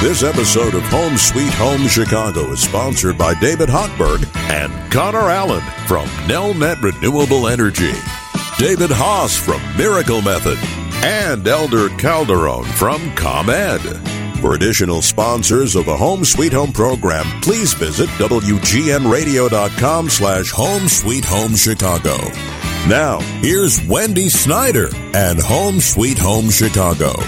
This episode of Home Sweet Home Chicago is sponsored by David Hochberg and Connor Allen from Nelnet Renewable Energy, David Haas from Miracle Method, and Elder Calderon from ComEd. For additional sponsors of the Home Sweet Home program, please visit WGNRadio.com/Home Sweet Home Chicago. Now, here's Wendy Snyder and Home Sweet Home Chicago.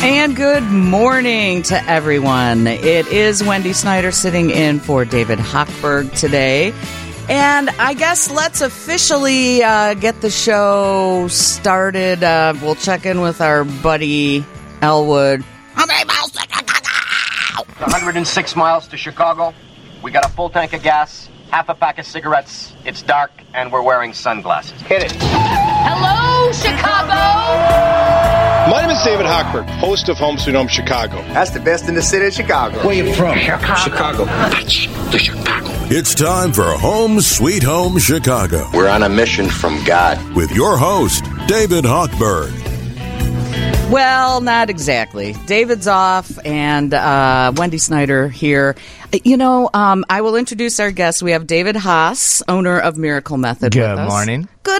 And good morning to everyone. It is Wendy Snyder sitting in for David Hochberg today. And I guess let's officially get the show started. We'll check in with our buddy Elwood. How many miles to Chicago? 106 miles to Chicago. We got a full tank of gas, half a pack of cigarettes. It's dark, and we're wearing sunglasses. Hit it. Hello, Chicago. My name is David Hochberg, host of Home Sweet Home Chicago. That's the best in the city of Chicago. Where you from? Chicago. Chicago. It's time for Home Sweet Home Chicago. We're on a mission from God. With your host, David Hochberg. Well, not exactly. David's off, and Wendy Snyder here. You know, I will introduce our guests. We have David Haas, owner of Miracle Method. Good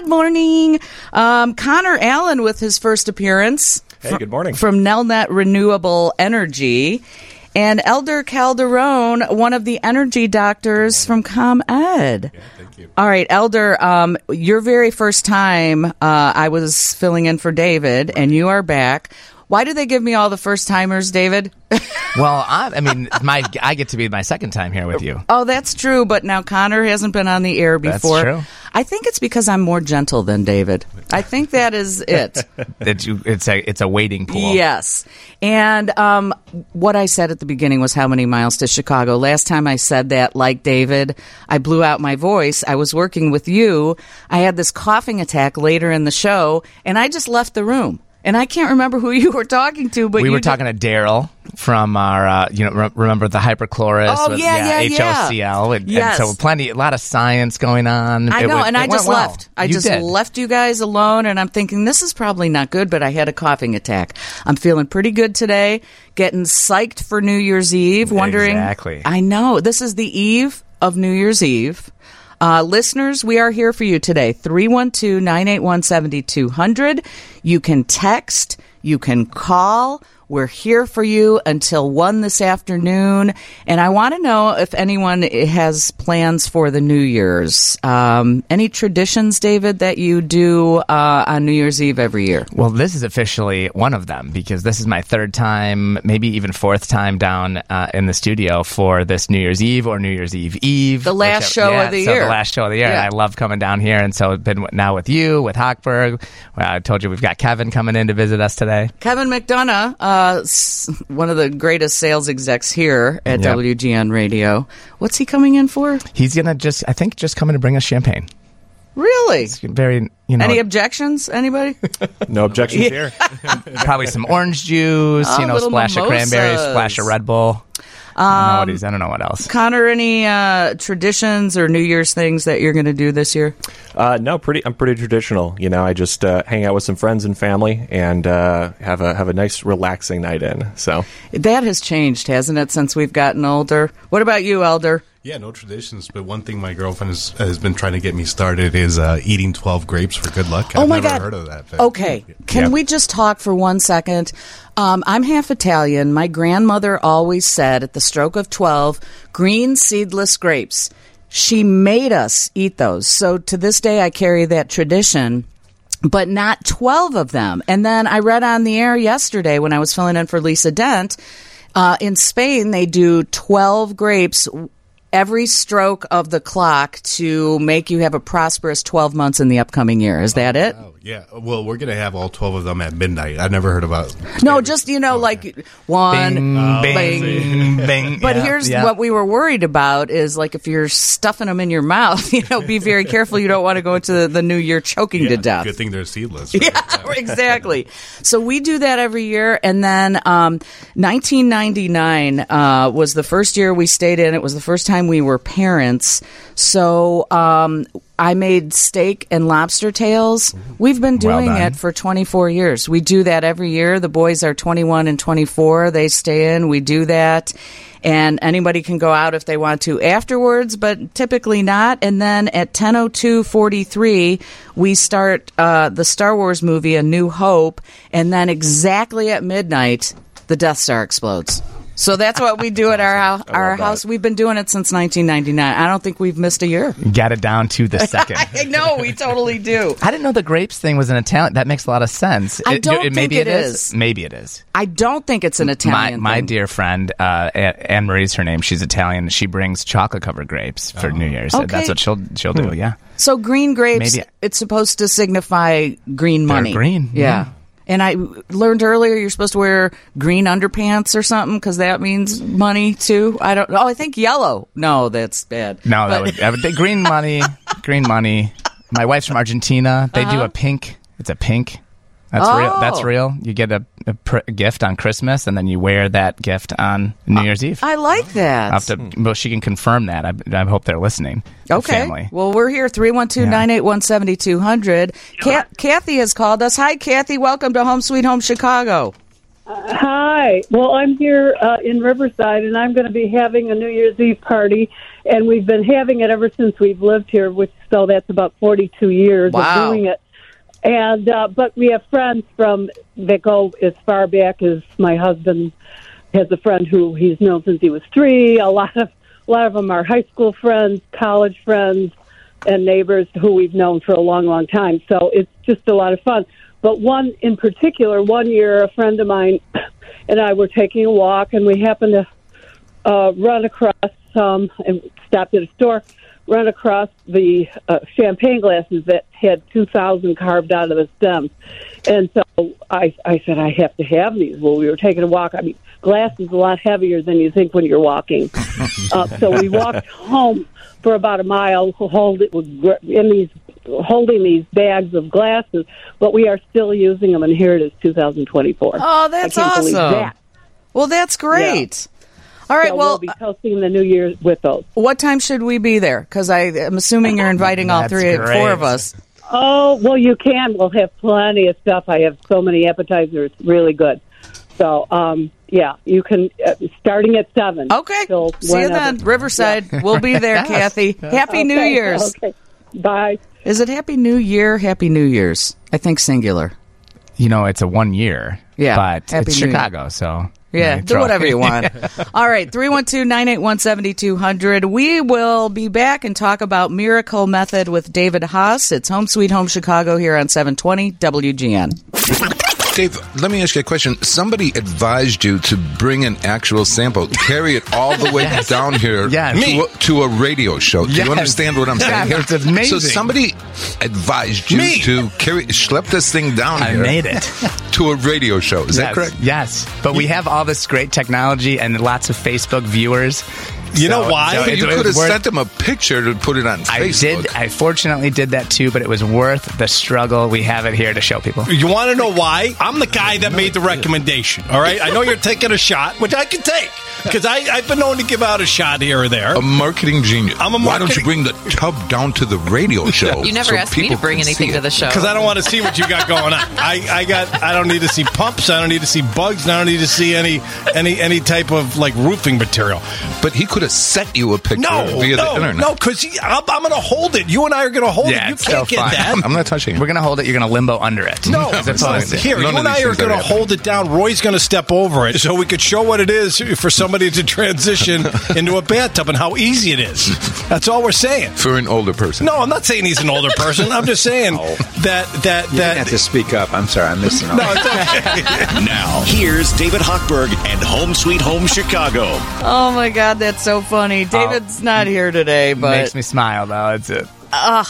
morning. Connor Allen with his first appearance. Hey, good morning. From Nelnet Renewable Energy. And Elder Calderon, one of the energy doctors from ComEd. Yeah, thank you. All right, Elder, your very first time, I was filling in for David, and you are back. Why do they give me all the first-timers, David? Well, I get to be my second time here with you. Oh, that's true, but now Connor hasn't been on the air before. That's true. I think it's because I'm more gentle than David. I think that is it. It's a waiting pool. Yes. And what I said at the beginning was how many miles to Chicago. Last time I said that, like David, I blew out my voice. I was working with you. I had this coughing attack later in the show, and I just left the room. And I can't remember who you were talking to, but we were talking to Daryl from our, remember the hyperchlorous? Oh, with, HLCl. And so a lot of science going on. I know, I just left. I just left you guys alone, and I'm thinking, this is probably not good, but I had a coughing attack. I'm feeling pretty good today, getting psyched for New Year's Eve, wondering. Exactly. I know, this is the eve of New Year's Eve. Listeners, we are here for you today. 312-981-7200. You can text. You can call. We're here for you until 1 this afternoon. And I want to know if anyone has plans for the New Year's. Any traditions, David, that you do on New Year's Eve every year? Well, this is officially one of them because this is my third time, maybe even fourth time down in the studio for this New Year's Eve or New Year's Eve Eve. The last show of the year. Yeah. I love coming down here. And so it's been now with you, with Hochberg. I told you we've got Kevin coming in to visit us today. Kevin McDonough. One of the greatest sales execs here at WGN Radio. What's he coming in for? He's going to just coming to bring us champagne. Really? It's very... Any objections? Anybody? No objections here. Probably some orange juice, splash mimosas of cranberries, splash of Red Bull. I don't know what else. Connor, any traditions or New Year's things that you're going to do this year? I'm pretty traditional. I just hang out with some friends and family and have a nice relaxing night in. So that has changed, hasn't it, since we've gotten older? What about you, Elder? Yeah, no traditions, but one thing my girlfriend has been trying to get me started is eating 12 grapes for good luck. I've never heard of that thing. Okay, can we just talk for 1 second? I'm half Italian. My grandmother always said at the stroke of 12, green seedless grapes. She made us eat those. So to this day, I carry that tradition. But not 12 of them. And then I read on the air yesterday when I was filling in for Lisa Dent, in Spain they do 12 grapes every stroke of the clock to make you have a prosperous 12 months in the upcoming year. Is that it? Wow. Yeah. Well, we're going to have all 12 of them at midnight. I've never heard about... No, just, one, bing, bing, bing. But here's what we were worried about is, if you're stuffing them in your mouth, be very careful. You don't want to go into the new year choking to death. Good thing they're seedless. Right? Yeah, exactly. So we do that every year. And then 1999 was the first year we stayed in. It was the first time time we were parents. So I made steak and lobster tails. We've been doing it for 24 years. We do that every year. The boys are 21 and 24. They stay in. We do that. And anybody can go out if they want to afterwards, but typically not. And then at 10:02:43, we start the Star Wars movie, A New Hope. And then exactly at midnight, the Death Star explodes. So that's what we do at our house. We've been doing it since 1999. I don't think we've missed a year. Got it down to the second. I know, we totally do. I didn't know the grapes thing was an Italian. That makes a lot of sense. I don't think it is. Maybe it is. I don't think it's an Italian thing. My dear friend, Anne Marie's her name. She's Italian. She brings chocolate-covered grapes for New Year's. Okay. That's what she'll do, yeah. So green grapes, it's supposed to signify green money. They're green. Yeah. And I learned earlier you're supposed to wear green underpants or something because that means money too. I don't know. Oh, I think yellow. No, that's bad. No, that would green money. Green money. My wife's from Argentina. They do a pink. It's a pink. That's real. That's real. You get a gift on Christmas, and then you wear that gift on New Year's Eve. I like that. Well, she can confirm that. I hope they're listening. Okay. Family. Well, we're here, 312-981-7200. Kathy has called us. Hi, Kathy. Welcome to Home Sweet Home Chicago. Hi. Well, I'm here in Riverside, and I'm going to be having a New Year's Eve party, and we've been having it ever since we've lived here, so that's about 42 years of doing it. And but we have friends that go as far back as my husband has a friend who he's known since he was 3. A lot of them are high school friends, college friends, and neighbors who we've known for a long, long time. So it's just a lot of fun. But one in particular, one year, a friend of mine and I were taking a walk, and we happened to run across and stopped at a store. Run across the champagne glasses that had 2,000 carved out of the stems. And so I said, I have to have these. Well, we were taking a walk. I mean, glass is a lot heavier than you think when you're walking. So we walked home for about a mile holding these bags of glasses, but we are still using them, and here it is, 2024. Oh, that's awesome. That. Well, that's great. Yeah. All right, so we'll be toasting the New Year with those. What time should we be there? Because I'm assuming you're inviting all four of us. Oh, well, you can. We'll have plenty of stuff. I have so many appetizers. Really good. So, yeah, you can, starting at 7. Okay. See you then, Riverside. Yeah. We'll be there, Kathy. Happy New Year's. Okay. Bye. Is it Happy New Year, Happy New Year's? I think singular. You know, it's a 1 year. Yeah. But it's Chicago, so... Yeah, do whatever you want. All right, 312-981-7200. We will be back and talk about Miracle Method with David Haas. It's Home Sweet Home Chicago here on 720 WGN. Dave, let me ask you a question. Somebody advised you to bring an actual sample, carry it all the way down here to a radio show. Do you understand what I'm saying here? It's amazing. So somebody advised you to schlep this thing down here. I made it. To a radio show. Is that correct? Yes. But we have all this great technology and lots of Facebook viewers. You know why? So you could have sent them a picture to put it on Facebook. I fortunately did that too, but it was worth the struggle. We have it here to show people. You want to know why? I'm the guy that made the recommendation, all right? I know you're taking a shot, which I can take, because I've been known to give out a shot here or there. A marketing genius. Why don't you bring the tub down to the radio show? You never asked me to bring anything to the show. Because I don't want to see what you got going on. I don't need to see pumps. I don't need to see bugs. And I don't need to see any type of like roofing material. But he could have sent you a picture via the internet. No, because I'm going to hold it. You and I are going to hold it. You can't get that. I'm not touching it. We're going to hold it. You're going to limbo under it. No. Here, you and I are going to hold it down. Roy's going to step over it so we could show what it is for somebody to transition into a bathtub and how easy it is. That's all we're saying. For an older person. No, I'm not saying he's an older person. I'm just saying that... You have to speak up. I'm sorry. I'm missing all that. No, it's okay. Now, here's David Hochberg and Home Sweet Home Chicago. Oh, my God. That's so funny. David's not here today, but... Makes me smile, though. That's it. Ugh.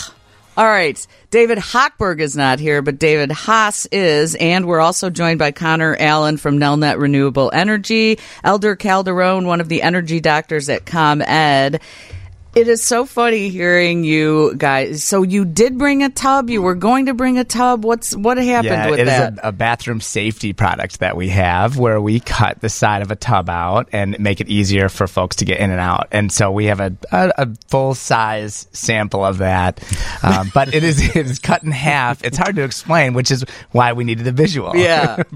All right. David Hochberg is not here, but David Haas is. And we're also joined by Connor Allen from Nelnet Renewable Energy, Elder Calderon, one of the energy doctors at ComEd. It is so funny hearing you guys. So you did bring a tub. You were going to bring a tub. What happened with that? It is a bathroom safety product that we have where we cut the side of a tub out and make it easier for folks to get in and out. And so we have a full-size sample of that. But it is cut in half. It's hard to explain, which is why we needed the visual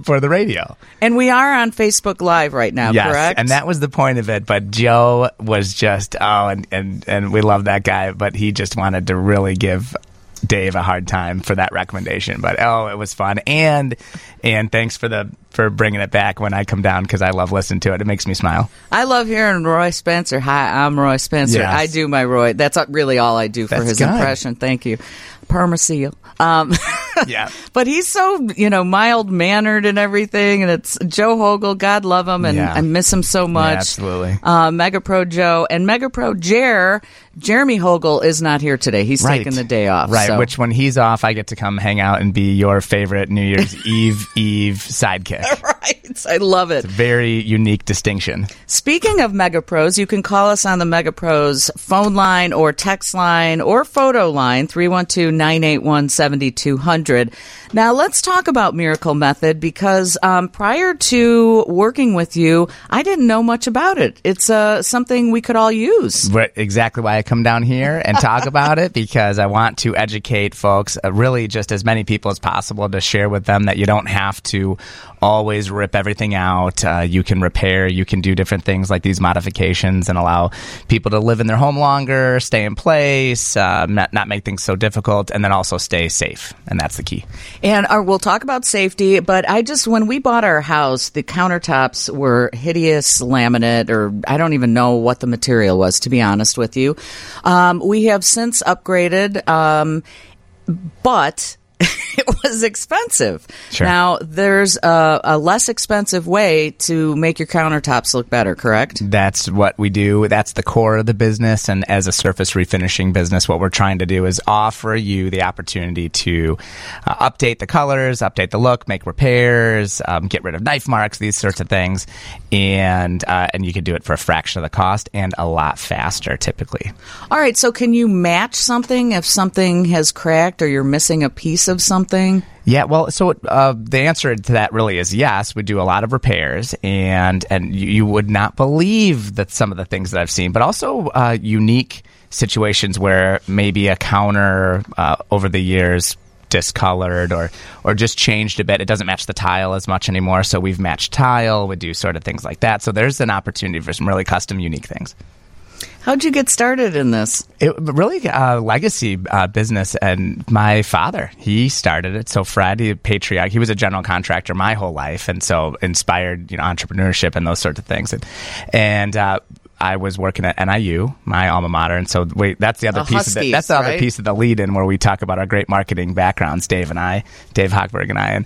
for the radio. And we are on Facebook Live right now, correct? And that was the point of it. But Joe was just, and we love that guy, but he just wanted to really give Dave a hard time for that recommendation. But it was fun, and thanks for bringing it back when I come down, because I love listening to it. It makes me smile. I love hearing Roy Spencer. Hi, I'm Roy Spencer. Yes. I do my Roy. That's really all I do for his impression. Thank you. PermaSeal. Yeah. But he's so, mild-mannered and everything. And it's Joe Hogle. God love him. And I miss him so much. Yeah, absolutely. Megapro Joe. And Megapro Jeremy Hogle is not here today. He's taking the day off. Right, so. Which when he's off, I get to come hang out and be your favorite New Year's Eve sidekick. Right. I love it. It's a very unique distinction. Speaking of Megapros, you can call us on the Megapros phone line or text line or photo line, 312-981-7200. Now, let's talk about Miracle Method, because prior to working with you, I didn't know much about it. It's something we could all use. But exactly why I come down here and talk about it, because I want to educate folks, really just as many people as possible, to share with them that you don't have to always rip everything out. You can repair, you can do different things like these modifications and allow people to live in their home longer, stay in place, not make things so difficult, and then also stay safe. And that's the key. And we'll talk about safety, but when we bought our house, the countertops were hideous laminate, or I don't even know what the material was, to be honest with you. We have since upgraded, but it was expensive. Sure. Now, there's a less expensive way to make your countertops look better, correct? That's what we do. That's the core of the business. And as a surface refinishing business, what we're trying to do is offer you the opportunity to update the colors, update the look, make repairs, get rid of knife marks, these sorts of things. And you can do it for a fraction of the cost and a lot faster, typically. All right. So can you match something if something has cracked or you're missing a piece of something? Yeah, well, so the answer to that really is yes. We do a lot of repairs, and you would not believe that some of the things that I've seen, but also unique situations where maybe a counter over the years discolored or just changed a bit. It doesn't match the tile as much anymore, so we've matched tile. We do sort of things like that. So there's an opportunity for some really custom, unique things. How'd you get started in this? It really legacy business, and my father, he started it. So Fred, patriarch, he was a general contractor my whole life, and so inspired entrepreneurship and those sorts of things. And I was working at NIU, my alma mater, and so that's the other piece. Huskies, that's the other piece of the lead-in where we talk about our great marketing backgrounds, Dave Hochberg and I,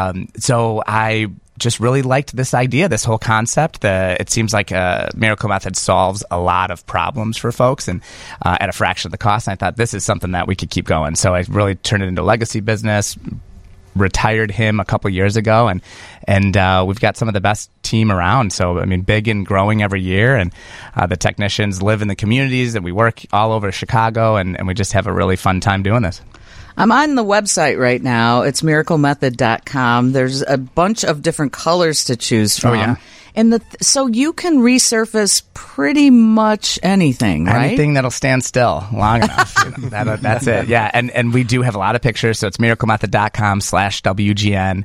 and so I just really liked this idea, this whole concept. It seems like Miracle Method solves a lot of problems for folks, and at a fraction of the cost. And I thought this is something that we could keep going. So I really turned it into a legacy business. Retired him a couple years ago, and we've got some of the best team around. So I mean, big and growing every year, and the technicians live in the communities, and we work all over Chicago, and we just have a really fun time doing this. I'm on the website right now. It's miraclemethod.com. There's a bunch of different colors to choose from. Oh, yeah. And so you can resurface pretty much anything, right? Anything that'll stand still long enough. That's it. Yeah. And we do have a lot of pictures. So it's miraclemethod.com/WGN.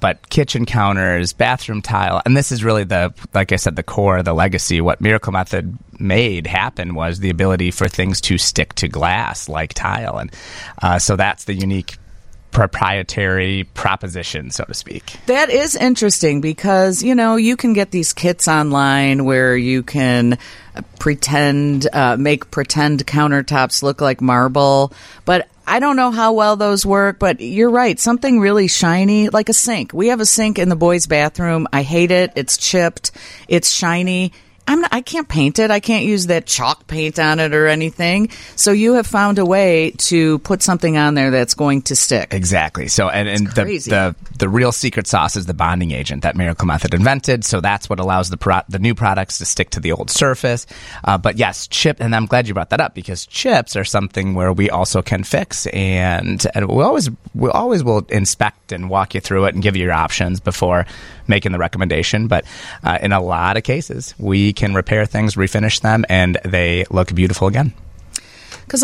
But kitchen counters, bathroom tile. And this is really like I said, the core, the legacy. What Miracle Method made happen was the ability for things to stick to glass like tile. And so that's the unique proprietary proposition, so to speak. That is interesting, because you can get these kits online where you can make pretend countertops look like marble, but I don't know how well those work. But you're right, something really shiny, like a sink. We have a sink in the boys' bathroom. I hate it. It's chipped, it's shiny. I can't paint it. I can't use that chalk paint on it or anything. So you have found a way to put something on there that's going to stick. Exactly. So and the real secret sauce is the bonding agent that Miracle Method invented. So that's what allows the new products to stick to the old surface. But yes, chip. And I'm glad you brought that up because chips are something where we also can fix, and we always will inspect and walk you through it and give you your options before making the recommendation. But in a lot of cases, we can repair things, refinish them, and they look beautiful again. Because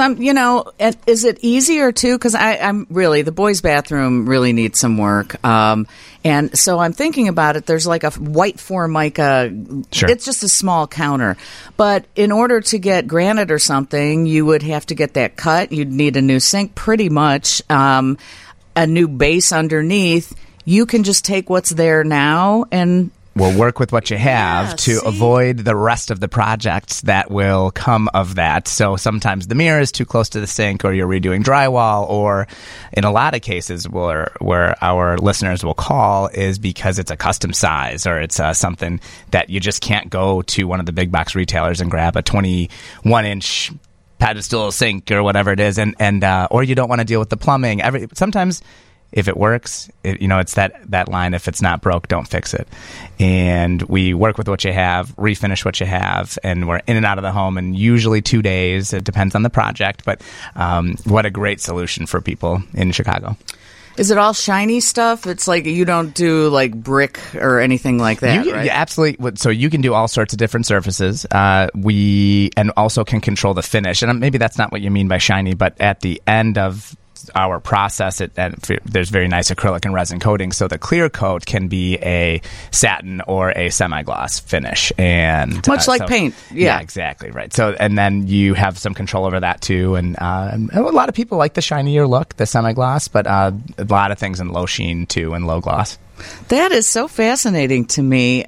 is it easier too? Because I'm really, the boys' bathroom really needs some work. And so I'm thinking about it. There's like a white Formica. Sure. It's just a small counter. But in order to get granite or something, you would have to get that cut. You'd need a new sink pretty much, a new base underneath. You can just take what's there now and... We'll work with what you have to avoid the rest of the projects that will come of that. So sometimes the mirror is too close to the sink, or you're redoing drywall, or in a lot of cases where our listeners will call is because it's a custom size, or it's something that you just can't go to one of the big box retailers and grab a 21-inch pedestal sink or whatever it is, and or you don't want to deal with the plumbing. Sometimes... If it works, it's that line, if it's not broke, don't fix it. And we work with what you have, refinish what you have, and we're in and out of the home in usually 2 days. It depends on the project, but what a great solution for people in Chicago. Is it all shiny stuff? It's like you don't do like brick or anything like that, right? Yeah, absolutely. So you can do all sorts of different surfaces. We and also can control the finish. And maybe that's not what you mean by shiny, but at the end of our process, there's very nice acrylic and resin coating, so the clear coat can be a satin or a semi-gloss finish, and much like paint. Yeah, exactly right. So and then you have some control over that too, and a lot of people like the shinier look, the semi-gloss, but a lot of things in low sheen too and low gloss. That is so fascinating to me.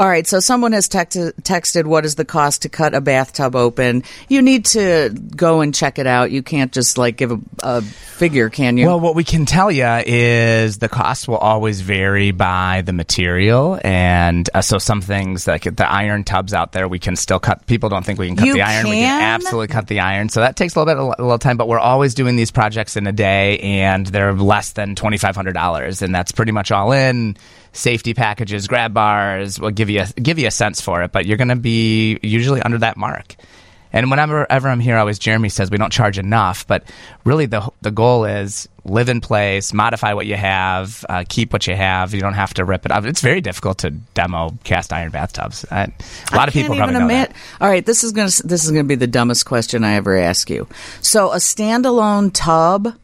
All right, so someone has texted, what is the cost to cut a bathtub open? You need to go and check it out. You can't just, like, give a figure, can you? Well, what we can tell you is the cost will always vary by the material. And so some things, like the iron tubs out there, we can still cut. People don't think we can cut the iron. We can absolutely cut the iron. So that takes a little time, but we're always doing these projects in a day, and they're less than $2,500. And that's pretty much all in. Safety packages, grab bars will give you a sense for it, but you're going to be usually under that mark. And whenever I'm here, always Jeremy says we don't charge enough, but really the goal is live in place, modify what you have, keep what you have. You don't have to rip it up. It's very difficult to demo cast iron bathtubs. A lot of people probably know that. All right, this is going to be the dumbest question I ever ask you. So a standalone tub.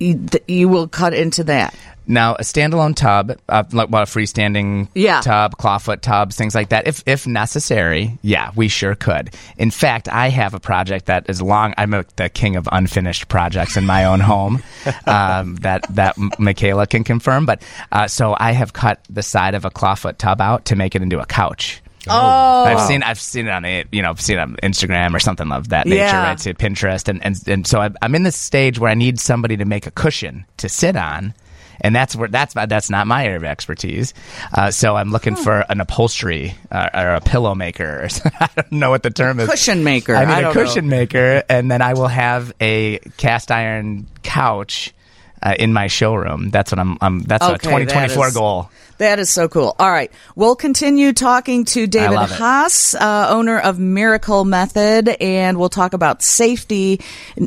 You will cut into that. Now, a standalone tub, a freestanding tub, clawfoot tubs, things like that, if necessary, we sure could. In fact, I have a project that is long. I'm the king of unfinished projects in my own home, that Michaela can confirm. But so I have cut the side of a clawfoot tub out to make it into a couch. Oh, I've seen it on Instagram or something of that nature, right? To Pinterest, and so I'm in this stage where I need somebody to make a cushion to sit on, and that's not my area of expertise. So I'm looking for an upholstery or a pillow maker. Or something. I don't know what the term is. Cushion maker. I need a cushion maker, and then I will have a cast iron couch in my showroom. That's what that's a 2024 goal. That is so cool. All right. We'll continue talking to David Haas, owner of Miracle Method, and we'll talk about safety.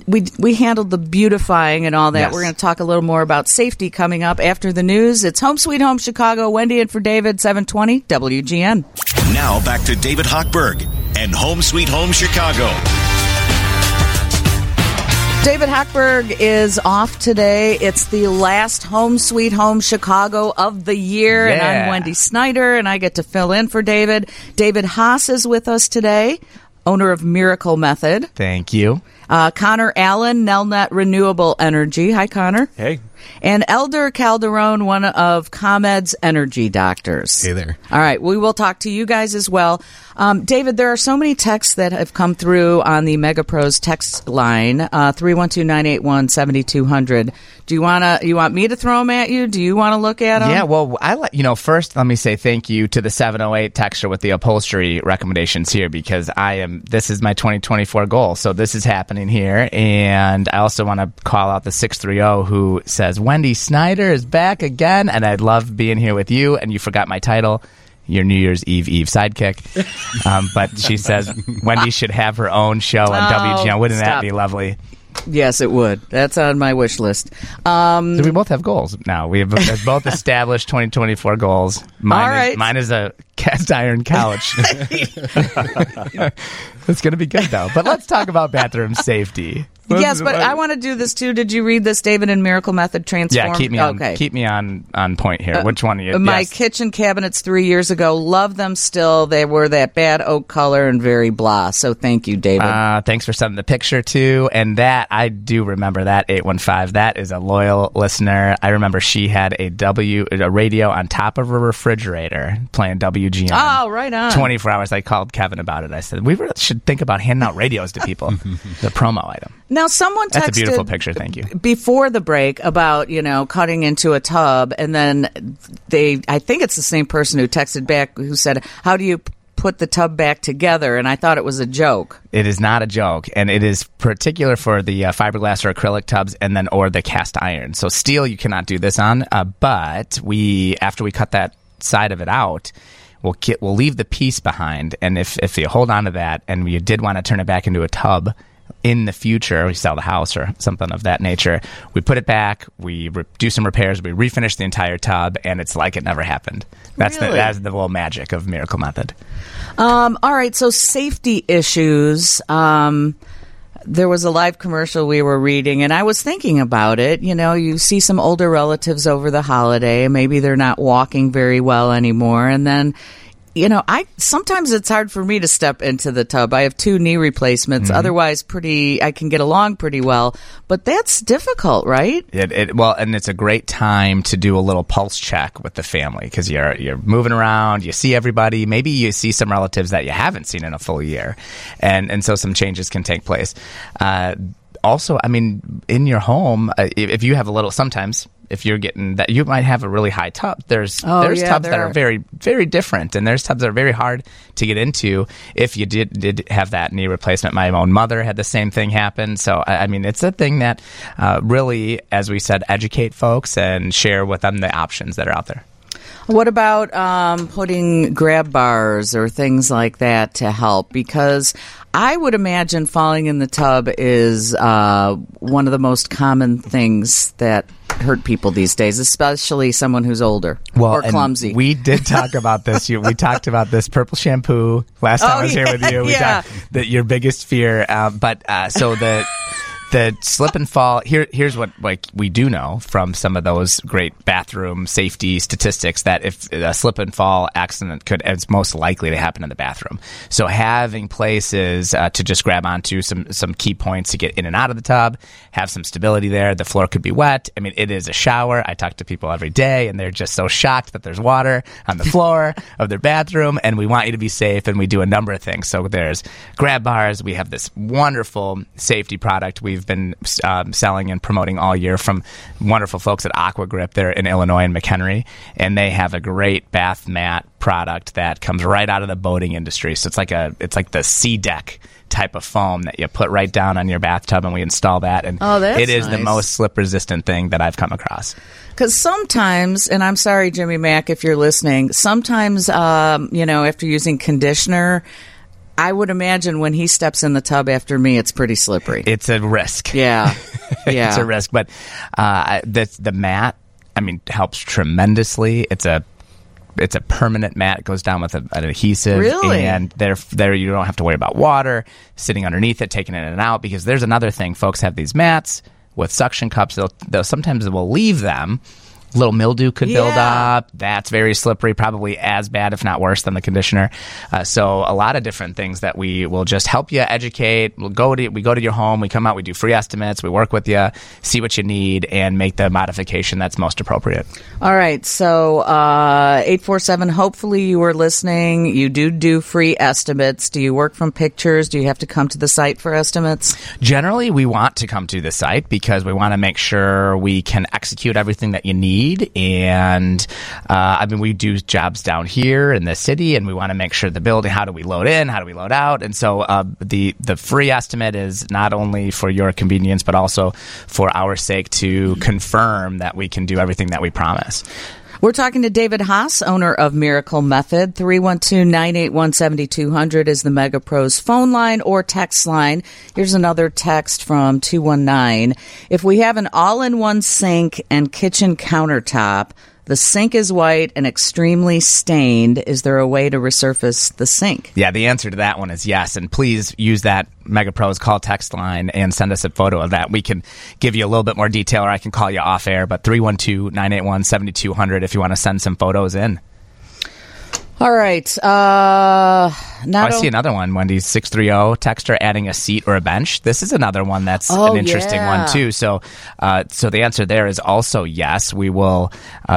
We handled the beautifying and all that. Yes. We're going to talk a little more about safety coming up after the news. It's Home Sweet Home Chicago. Wendy and for David, 720 WGN. Now back to David Hochberg and Home Sweet Home Chicago. David Hochberg is off today. It's the last Home Sweet Home Chicago of the year, and I'm Wendy Snyder, and I get to fill in for David. David Haas is with us today, owner of Miracle Method. Thank you. Connor Allen, Nelnet Renewable Energy. Hi, Connor. Hey. And Elder Calderon, one of ComEd's energy doctors. Hey there. All right. We will talk to you guys as well. David, there are so many texts that have come through on the MegaPros text line, 312-981-7200. Do you want me to throw them at you? Do you want to look at them? Yeah, well, first let me say thank you to the 708 texter with the upholstery recommendations here, because this is my 2024 goal. So this is happening here. And I also want to call out the 630 who says, Wendy Snyder is back again, and I love being here with you, and you forgot my title. Your New Year's Eve sidekick. But she says Wendy should have her own show on WGN. Wouldn't that be lovely? Yes, it would. That's on my wish list. So we both have goals now. We have both established 2024 goals. Mine is a cast iron couch. It's going to be good, though. But let's talk about bathroom safety. Yes, but I want to do this, too. Did you read this, David, in Miracle Method Transformed? Yeah, keep me on point here. Which one are you? My kitchen cabinets 3 years ago. Love them still. They were that bad oak color and very blah. So thank you, David. Thanks for sending the picture, too. And that, I do remember that, 815. That is a loyal listener. I remember she had a radio on top of a refrigerator playing WGN. Oh, right on. 24 hours. I called Kevin about it. I said, we should think about handing out radios to people. The promo item. Now, someone texted... That's a beautiful picture, thank you. ...before the break about, cutting into a tub, and then I think it's the same person who texted back who said, how do you put the tub back together? And I thought it was a joke. It is not a joke, and it is particular for the fiberglass or acrylic tubs or the cast iron. So steel you cannot do this on, but after we cut that side of it out... We'll leave the piece behind, and if you hold on to that and you did want to turn it back into a tub in the future, we sell the house or something of that nature, we put it back, we do some repairs, we refinish the entire tub, and it's like it never happened. That's the little magic of Miracle Method. All right, so safety issues. There was a live commercial we were reading, and I was thinking about it. You see some older relatives over the holiday, and maybe they're not walking very well anymore. And then, sometimes it's hard for me to step into the tub. I have 2 knee replacements. Mm-hmm. Otherwise, I can get along pretty well. But that's difficult, right? And it's a great time to do a little pulse check with the family, because you're moving around, you see everybody, maybe you see some relatives that you haven't seen in a full year, and so some changes can take place. Also, in your home, if you have sometimes if you're getting that, you might have a really high tub. There's tubs that are very, very different, and there's tubs that are very hard to get into if you did have that knee replacement. My own mother had the same thing happen. So, it's a thing that really, as we said, educate folks and share with them the options that are out there. What about putting grab bars or things like that to help? Because I would imagine falling in the tub is one of the most common things that hurt people these days, especially someone who's older or clumsy. We did talk about this. We talked about this purple shampoo last time I was here with you. We talked that your biggest fear, so the... The slip and fall, here's what we do know from some of those great bathroom safety statistics, that if a slip and fall accident it's most likely to happen in the bathroom. So having places to just grab onto some key points to get in and out of the tub, have some stability there. The floor could be wet. It is a shower. I talk to people every day, and they're just so shocked that there's water on the floor of their bathroom, and we want you to be safe, and we do a number of things. So there's grab bars. We have this wonderful safety product we've been selling and promoting all year from wonderful folks at Aqua Grip. They're in Illinois and McHenry, and they have a great bath mat product that comes right out of the boating industry. So it's like the sea deck type of foam that you put right down on your bathtub, and we install that, and it is nice. The most slip resistant thing that I've come across. Because sometimes, and I'm sorry, Jimmy Mack, if you're listening, sometimes after using conditioner, I would imagine when he steps in the tub after me, it's pretty slippery. It's a risk. Yeah. It's a risk. But the mat, helps tremendously. It's a permanent mat. It goes down with an adhesive. Really? And there you don't have to worry about water sitting underneath it, taking it in and out. Because there's another thing. Folks have these mats with suction cups. They'll sometimes leave them. little mildew could build up. That's very slippery, probably as bad, if not worse, than the conditioner. So a lot of different things that we will just help you educate. We go to your home, we come out, we do free estimates, we work with you, see what you need, and make the modification that's most appropriate. All right. So 847, hopefully you are listening. You do free estimates. Do you work from pictures? Do you have to come to the site for estimates? Generally, we want to come to the site because we want to make sure we can execute everything that you need. And we do jobs down here in the city, and we want to make sure the building, how do we load in, how do we load out? And so the free estimate is not only for your convenience, but also for our sake to confirm that we can do everything that we promise. We're talking to David Haas, owner of Miracle Method. 312-981-7200 is the Mega Pros phone line or text line. Here's another text from 219. If we have an all-in-one sink and kitchen countertop, the sink is white and extremely stained. Is there a way to resurface the sink? Yeah, the answer to that one is yes. And please use that MegaPros call text line and send us a photo of that. We can give you a little bit more detail, or I can call you off air. But 312-981-7200 if you want to send some photos in. All right. I see another one, Wendy, 630 texter adding a seat or a bench. This is another one that's an interesting one, too. So the answer there is also yes. We will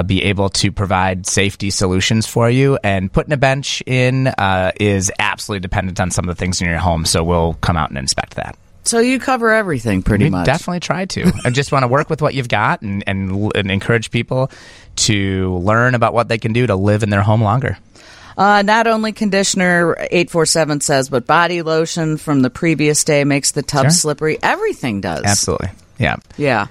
be able to provide safety solutions for you. And putting a bench in is absolutely dependent on some of the things in your home. So we'll come out and inspect that. So you cover everything pretty much. We definitely try to. I just want to work with what you've got and encourage people to learn about what they can do to live in their home longer. Not only conditioner, 847 says, but body lotion from the previous day makes the tub slippery. Everything does. Absolutely. Yeah. Yeah.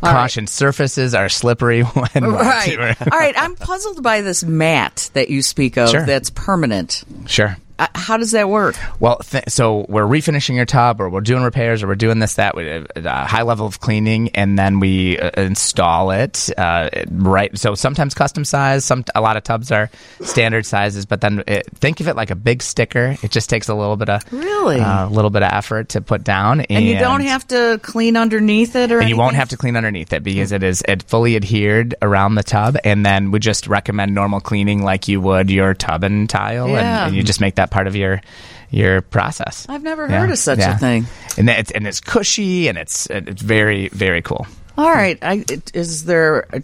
Caution, surfaces are slippery when right. All right. I'm puzzled by this mat that you speak of that's permanent. Sure. How does that work? Well, so we're refinishing your tub, or we're doing repairs, or we're doing this, that, a high level of cleaning, and then we install it, right? So sometimes custom size, a lot of tubs are standard sizes, but then think of it like a big sticker. It just takes a little bit of effort to put down. And you don't have to clean underneath it or anything? You won't have to clean underneath it because it is fully adhered around the tub, and then we just recommend normal cleaning like you would your tub and tile, and you just make that part of your process. I've never heard of such a thing. And it's cushy, and it's very, very cool. All right. Do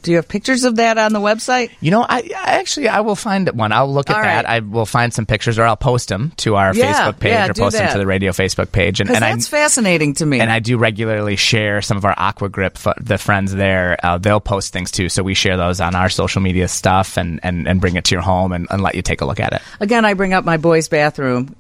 you have pictures of that on the website? You know, I will find one. I'll look at that. I will find some pictures, or I'll post them to our Facebook page or post them to the radio Facebook page. Because that's fascinating to me. And I do regularly share some of our Aqua Grip, the friends there. They'll post things too. So we share those on our social media stuff and bring it to your home and let you take a look at it. Again, I bring up my boys' bathroom.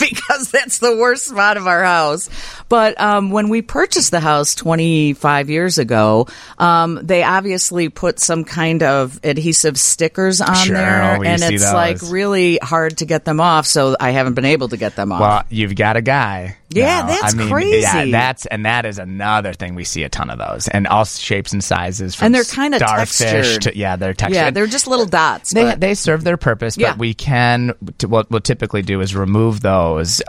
Because that's the worst spot of our house. But when we purchased the house 25 years ago, they obviously put some kind of adhesive stickers on there. And it's like really hard to get them off. So I haven't been able to get them off. Well, you've got a guy. Yeah, no, that's crazy. Yeah, that is another thing. We see a ton of those, and all shapes and sizes. From and they're kind of textured. They're textured. Yeah, they're just little dots. They serve their purpose, but we can. What we'll typically do is remove those,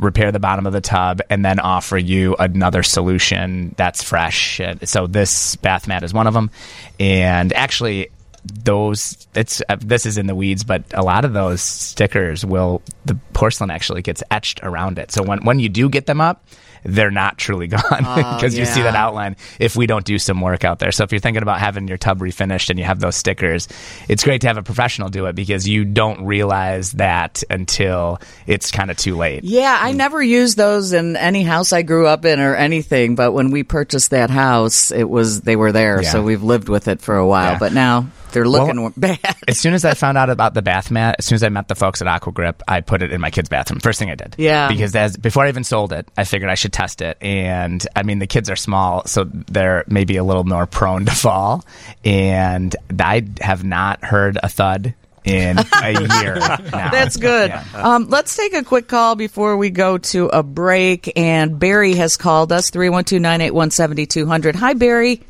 repair the bottom of the tub, and then offer you another solution that's fresh. So this bath mat is one of them, and actually. This is in the weeds, but a lot of those stickers the porcelain actually gets etched around it. So when you do get them up, they're not truly gone because you see that outline if we don't do some work out there. So if you're thinking about having your tub refinished and you have those stickers, it's great to have a professional do it because you don't realize that until it's kind of too late. Yeah, I never used those in any house I grew up in or anything, but when we purchased that house, they were there. Yeah. So we've lived with it for a while, but now... They're looking bad. As soon as I found out about the bath mat, as soon as I met the folks at Aqua Grip, I put it in my kid's bathroom. First thing I did. Yeah. Because before I even sold it, I figured I should test it. And, I mean, the kids are small, so they're maybe a little more prone to fall. And I have not heard a thud in a year now. That's good. Yeah. Let's take a quick call before we go to a break. And Barry has called us, 312-981-7200. Hi, Barry.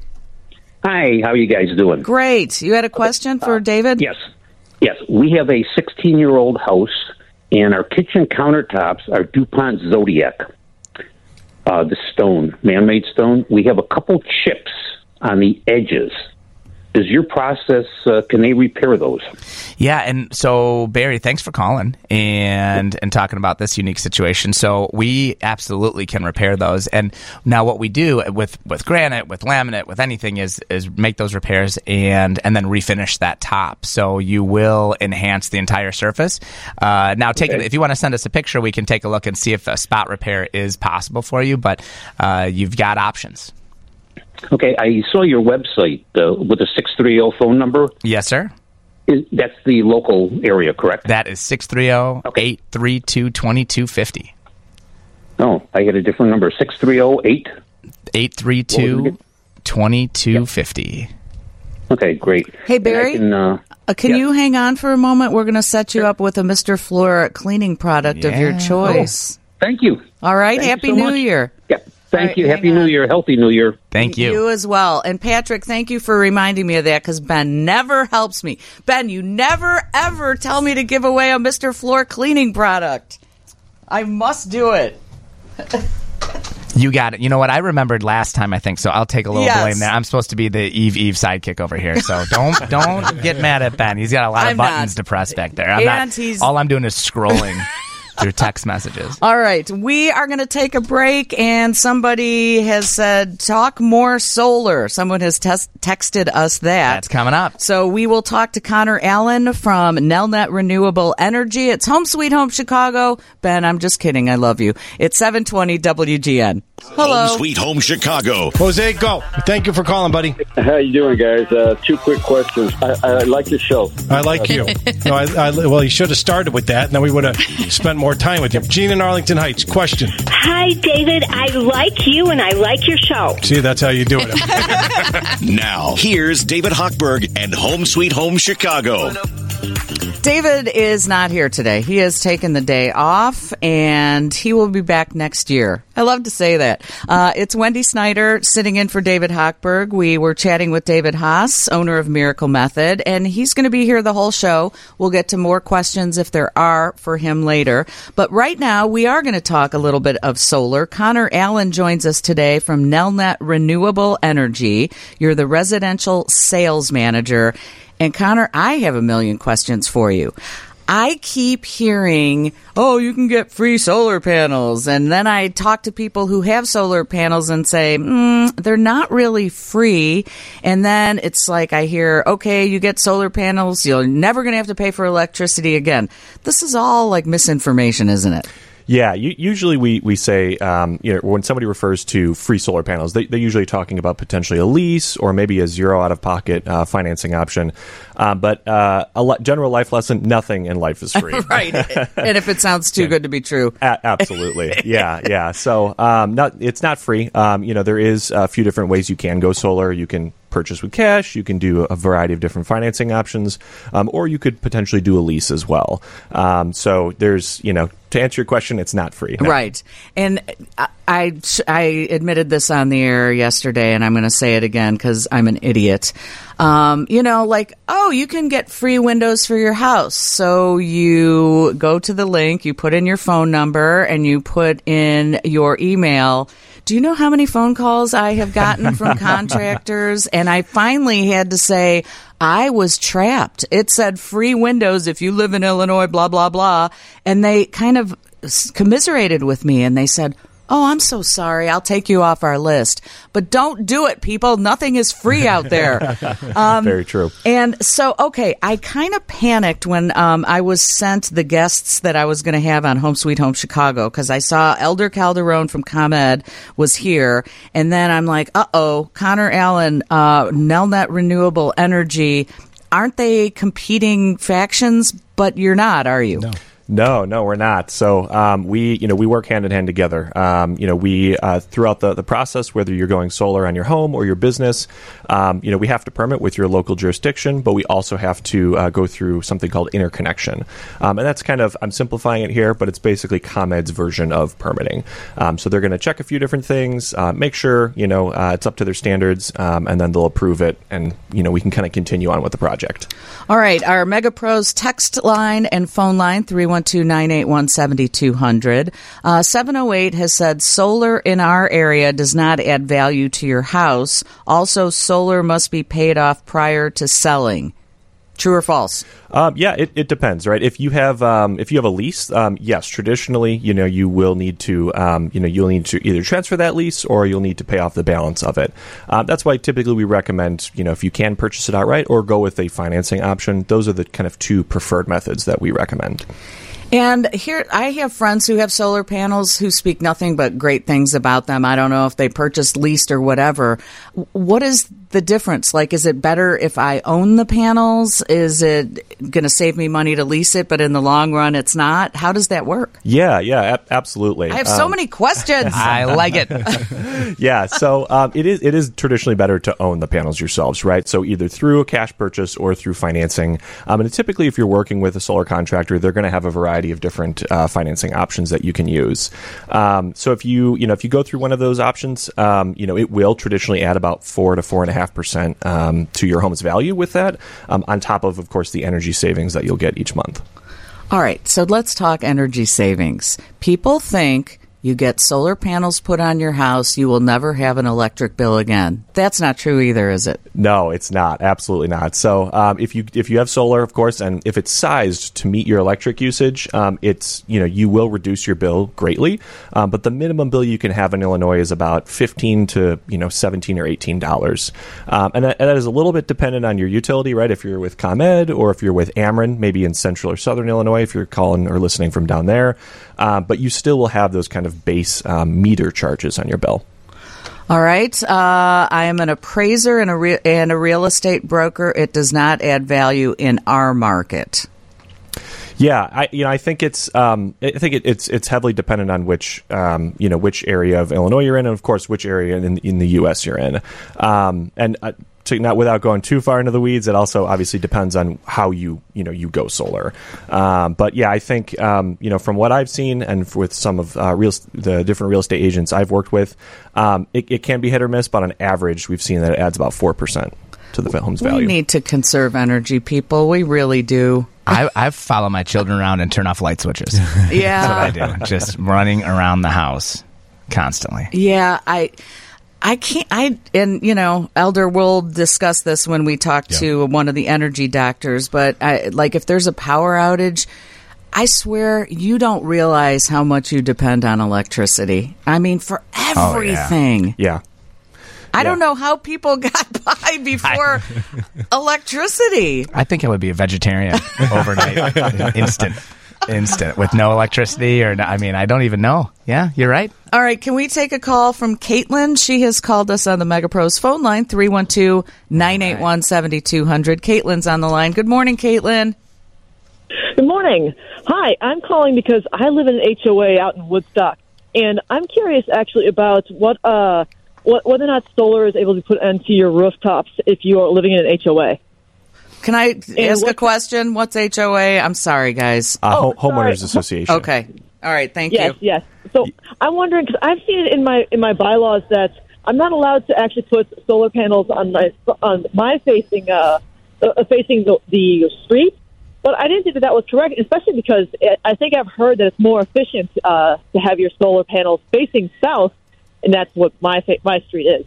Hi, how are you guys doing? Great. You had a question for David? Yes. We have a 16-year-old house, and our kitchen countertops are DuPont Zodiac, the stone, man-made stone. We have a couple chips on the edges. Is your process, can they repair those? Yeah, and so, Barry, thanks for calling and talking about this unique situation. So we absolutely can repair those. And now what we do with granite, with laminate, with anything is make those repairs and then refinish that top. So you will enhance the entire surface. Now, if you want to send us a picture, we can take a look and see if a spot repair is possible for you, but you've got options. Okay, I saw your website with a 630 phone number. Yes, sir. That's the local area, correct? That is 630-832-2250. Oh, I get a different number. 630-832-2250. Okay, great. Hey, Barry, can you hang on for a moment? We're going to set you up with a Mr. Flora cleaning product of your choice. Oh, thank you. All right, Happy New Year. Yep. Thank you. Happy New Year. Healthy New Year. Thank you. You as well. And Patrick, thank you for reminding me of that because Ben never helps me. Ben, you never, ever tell me to give away a Mr. Floor cleaning product. I must do it. You got it. You know what? I remembered last time, I think, so I'll take a little blame there. I'm supposed to be the Eve sidekick over here, so don't get mad at Ben. He's got a lot of buttons to press back there. All I'm doing is scrolling. Through text messages. All right. We are going to take a break, and somebody has said, talk more solar. Someone has texted us that. That's coming up. So we will talk to Connor Allen from Nelnet Renewable Energy. It's Home Sweet Home Chicago. Ben, I'm just kidding. I love you. It's 720 WGN. Hello. Home Sweet Home Chicago. Jose, go. Thank you for calling, buddy. How you doing, guys? Two quick questions. I like your show. I like you. No, well, you should have started with that, and then we would have spent more time with you. Gene in Arlington Heights, question. Hi, David. I like you, and I like your show. See, that's how you do it. Now, here's David Hochberg and Home Sweet Home Chicago. David is not here today. He has taken the day off, and he will be back next year. I love to say that. It's Wendy Snyder sitting in for David Hochberg. We were chatting with David Haas, owner of Miracle Method, and he's going to be here the whole show. We'll get to more questions if there are for him later. But right now, we are going to talk a little bit of solar. Connor Allen joins us today from Nelnet Renewable Energy. You're the residential sales manager. And Connor, I have a million questions for you. I keep hearing, you can get free solar panels. And then I talk to people who have solar panels and say, they're not really free. And then it's like I hear, okay, you get solar panels, you're never going to have to pay for electricity again. This is all like misinformation, isn't it? Yeah, usually we say, when somebody refers to free solar panels, they're usually talking about potentially a lease or maybe a zero out-of-pocket financing option. But general life lesson, nothing in life is free. Right. And if it sounds too good to be true. Absolutely. Yeah. So it's not free. There is a few different ways you can go solar. You can purchase with cash, you can do a variety of different financing options, or you could potentially do a lease as well. So there's, to answer your question, it's not free. No. Right. And I admitted this on the air yesterday, and I'm going to say it again because I'm an idiot. You can get free windows for your house. So you go to the link, you put in your phone number, and you put in your email. Do you know how many phone calls I have gotten from contractors? And I finally had to say, I was trapped. It said free windows if you live in Illinois, blah, blah, blah. And they kind of commiserated with me and they said, oh, I'm so sorry. I'll take you off our list. But don't do it, people. Nothing is free out there. Very true. And so, I kind of panicked when I was sent the guests that I was going to have on Home Sweet Home Chicago because I saw Elder Calderon from ComEd was here. And then I'm like, Connor Allen, Nelnet Renewable Energy. Aren't they competing factions? But you're not, are you? No. No, we're not. So we work hand in hand together. We throughout the process, whether you're going solar on your home or your business, we have to permit with your local jurisdiction, but we also have to go through something called interconnection. And that's kind of, I'm simplifying it here, but it's basically ComEd's version of permitting. So they're going to check a few different things, make sure, it's up to their standards, and then they'll approve it. And, we can kind of continue on with the project. All right. Our Mega Pros text line and phone line, 315. 312-981-7200. 708 has said solar in our area does not add value to your house. Also, solar must be paid off prior to selling. True or false? It depends, right? If you have a lease, yes, traditionally, you will need to, you'll need to either transfer that lease or you'll need to pay off the balance of it. That's why typically we recommend, if you can purchase it outright or go with a financing option. Those are the kind of two preferred methods that we recommend. And here, I have friends who have solar panels who speak nothing but great things about them. I don't know if they purchased, leased, or whatever. What is the difference? Like, is it better if I own the panels? Is it going to save me money to lease it, but in the long run, it's not? How does that work? Yeah, absolutely. I have so many questions. I like it. Yeah, so it is traditionally better to own the panels yourselves, right? So either through a cash purchase or through financing. And typically, if you're working with a solar contractor, they're going to have a variety of different financing options that you can use. So if you go through one of those options, it will traditionally add about 4 to 4.5% to your home's value with that, on top of course, the energy savings that you'll get each month. All right, so let's talk energy savings. People think you get solar panels put on your house, you will never have an electric bill again. That's not true either, is it? No, it's not. Absolutely not. So if you have solar, of course, and if it's sized to meet your electric usage, you will reduce your bill greatly. But the minimum bill you can have in Illinois is about $15 to $17 or $18. And that is a little bit dependent on your utility, right? If you're with ComEd or if you're with Ameren, maybe in central or southern Illinois, if you're calling or listening from down there. But you still will have those kind of base meter charges on your bill. All right. I am an appraiser and a real estate broker. It does not add value in our market. Yeah, I think it's it's heavily dependent on which area of Illinois you're in, and of course which area in the U.S. you're in, Not without going too far into the weeds, it also obviously depends on how you go solar. But yeah, I think from what I've seen and with some of the different real estate agents I've worked with, it can be hit or miss. But on average, we've seen that it adds about 4% to the home's value. We need to conserve energy, people. We really do. I follow my children around and turn off light switches. Yeah, that's what I do. Just running around the house constantly. Yeah, I can't. Elder will discuss this when we talk to one of the energy doctors. But if there's a power outage, I swear you don't realize how much you depend on electricity. I mean, for everything. Oh, yeah. I don't know how people got by before electricity. I think I would be a vegetarian overnight, instant with no electricity or no, I don't even know. Yeah, you're right. All right, can we take a call from Caitlin? She has called us on the MegaPros phone line 312-981-7200. Caitlin's on the line. Good morning, Caitlin. Good morning. Hi, I'm calling because I live in an HOA out in Woodstock, and I'm curious actually about whether or not solar is able to be put onto your rooftops if you are living in an HOA. Can I ask a question? What's HOA? I'm sorry, guys. Homeowners Association. Okay. All right. Thank you. Yes. So I'm wondering, because I've seen it in my bylaws that I'm not allowed to actually put solar panels on my facing the street, but I didn't think that was correct, especially because I think I've heard that it's more efficient to have your solar panels facing south, and that's what my street is.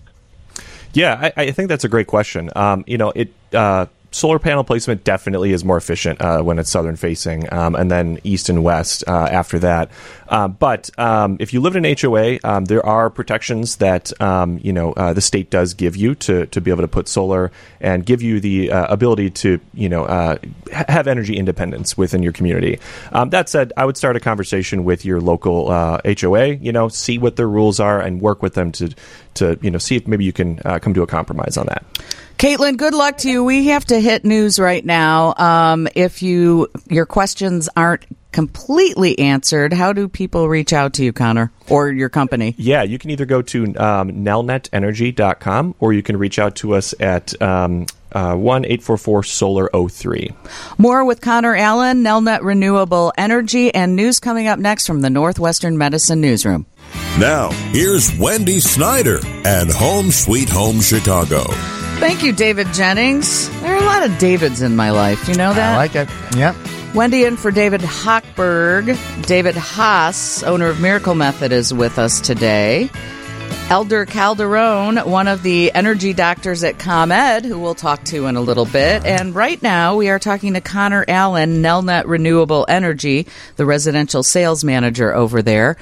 Yeah, I think that's a great question. Solar panel placement definitely is more efficient when it's southern facing, and then east and west after that. But if you live in an HOA, there are protections that the state does give you to be able to put solar and give you the ability to have energy independence within your community. That said, I would start a conversation with your local HOA. See what their rules are and work with them to see if maybe you can come to a compromise on that. Caitlin, good luck to you. We have to hit news right now. If your questions aren't completely answered, how do people reach out to you, Connor, or your company? Yeah, you can either go to nelnetenergy.com or you can reach out to us at 1-844-SOLAR-03. More with Connor Allen, Nelnet Renewable Energy, and news coming up next from the Northwestern Medicine Newsroom. Now, here's Wendy Snyder and Home Sweet Home Chicago. Thank you, David Jennings. There are a lot of Davids in my life. You know that? I like it. Yep. Wendy in for David Hochberg. David Haas, owner of Miracle Method, is with us today. Elder Calderon, one of the energy doctors at ComEd, who we'll talk to in a little bit. And right now we are talking to Connor Allen, Nelnet Renewable Energy, the residential sales manager over there.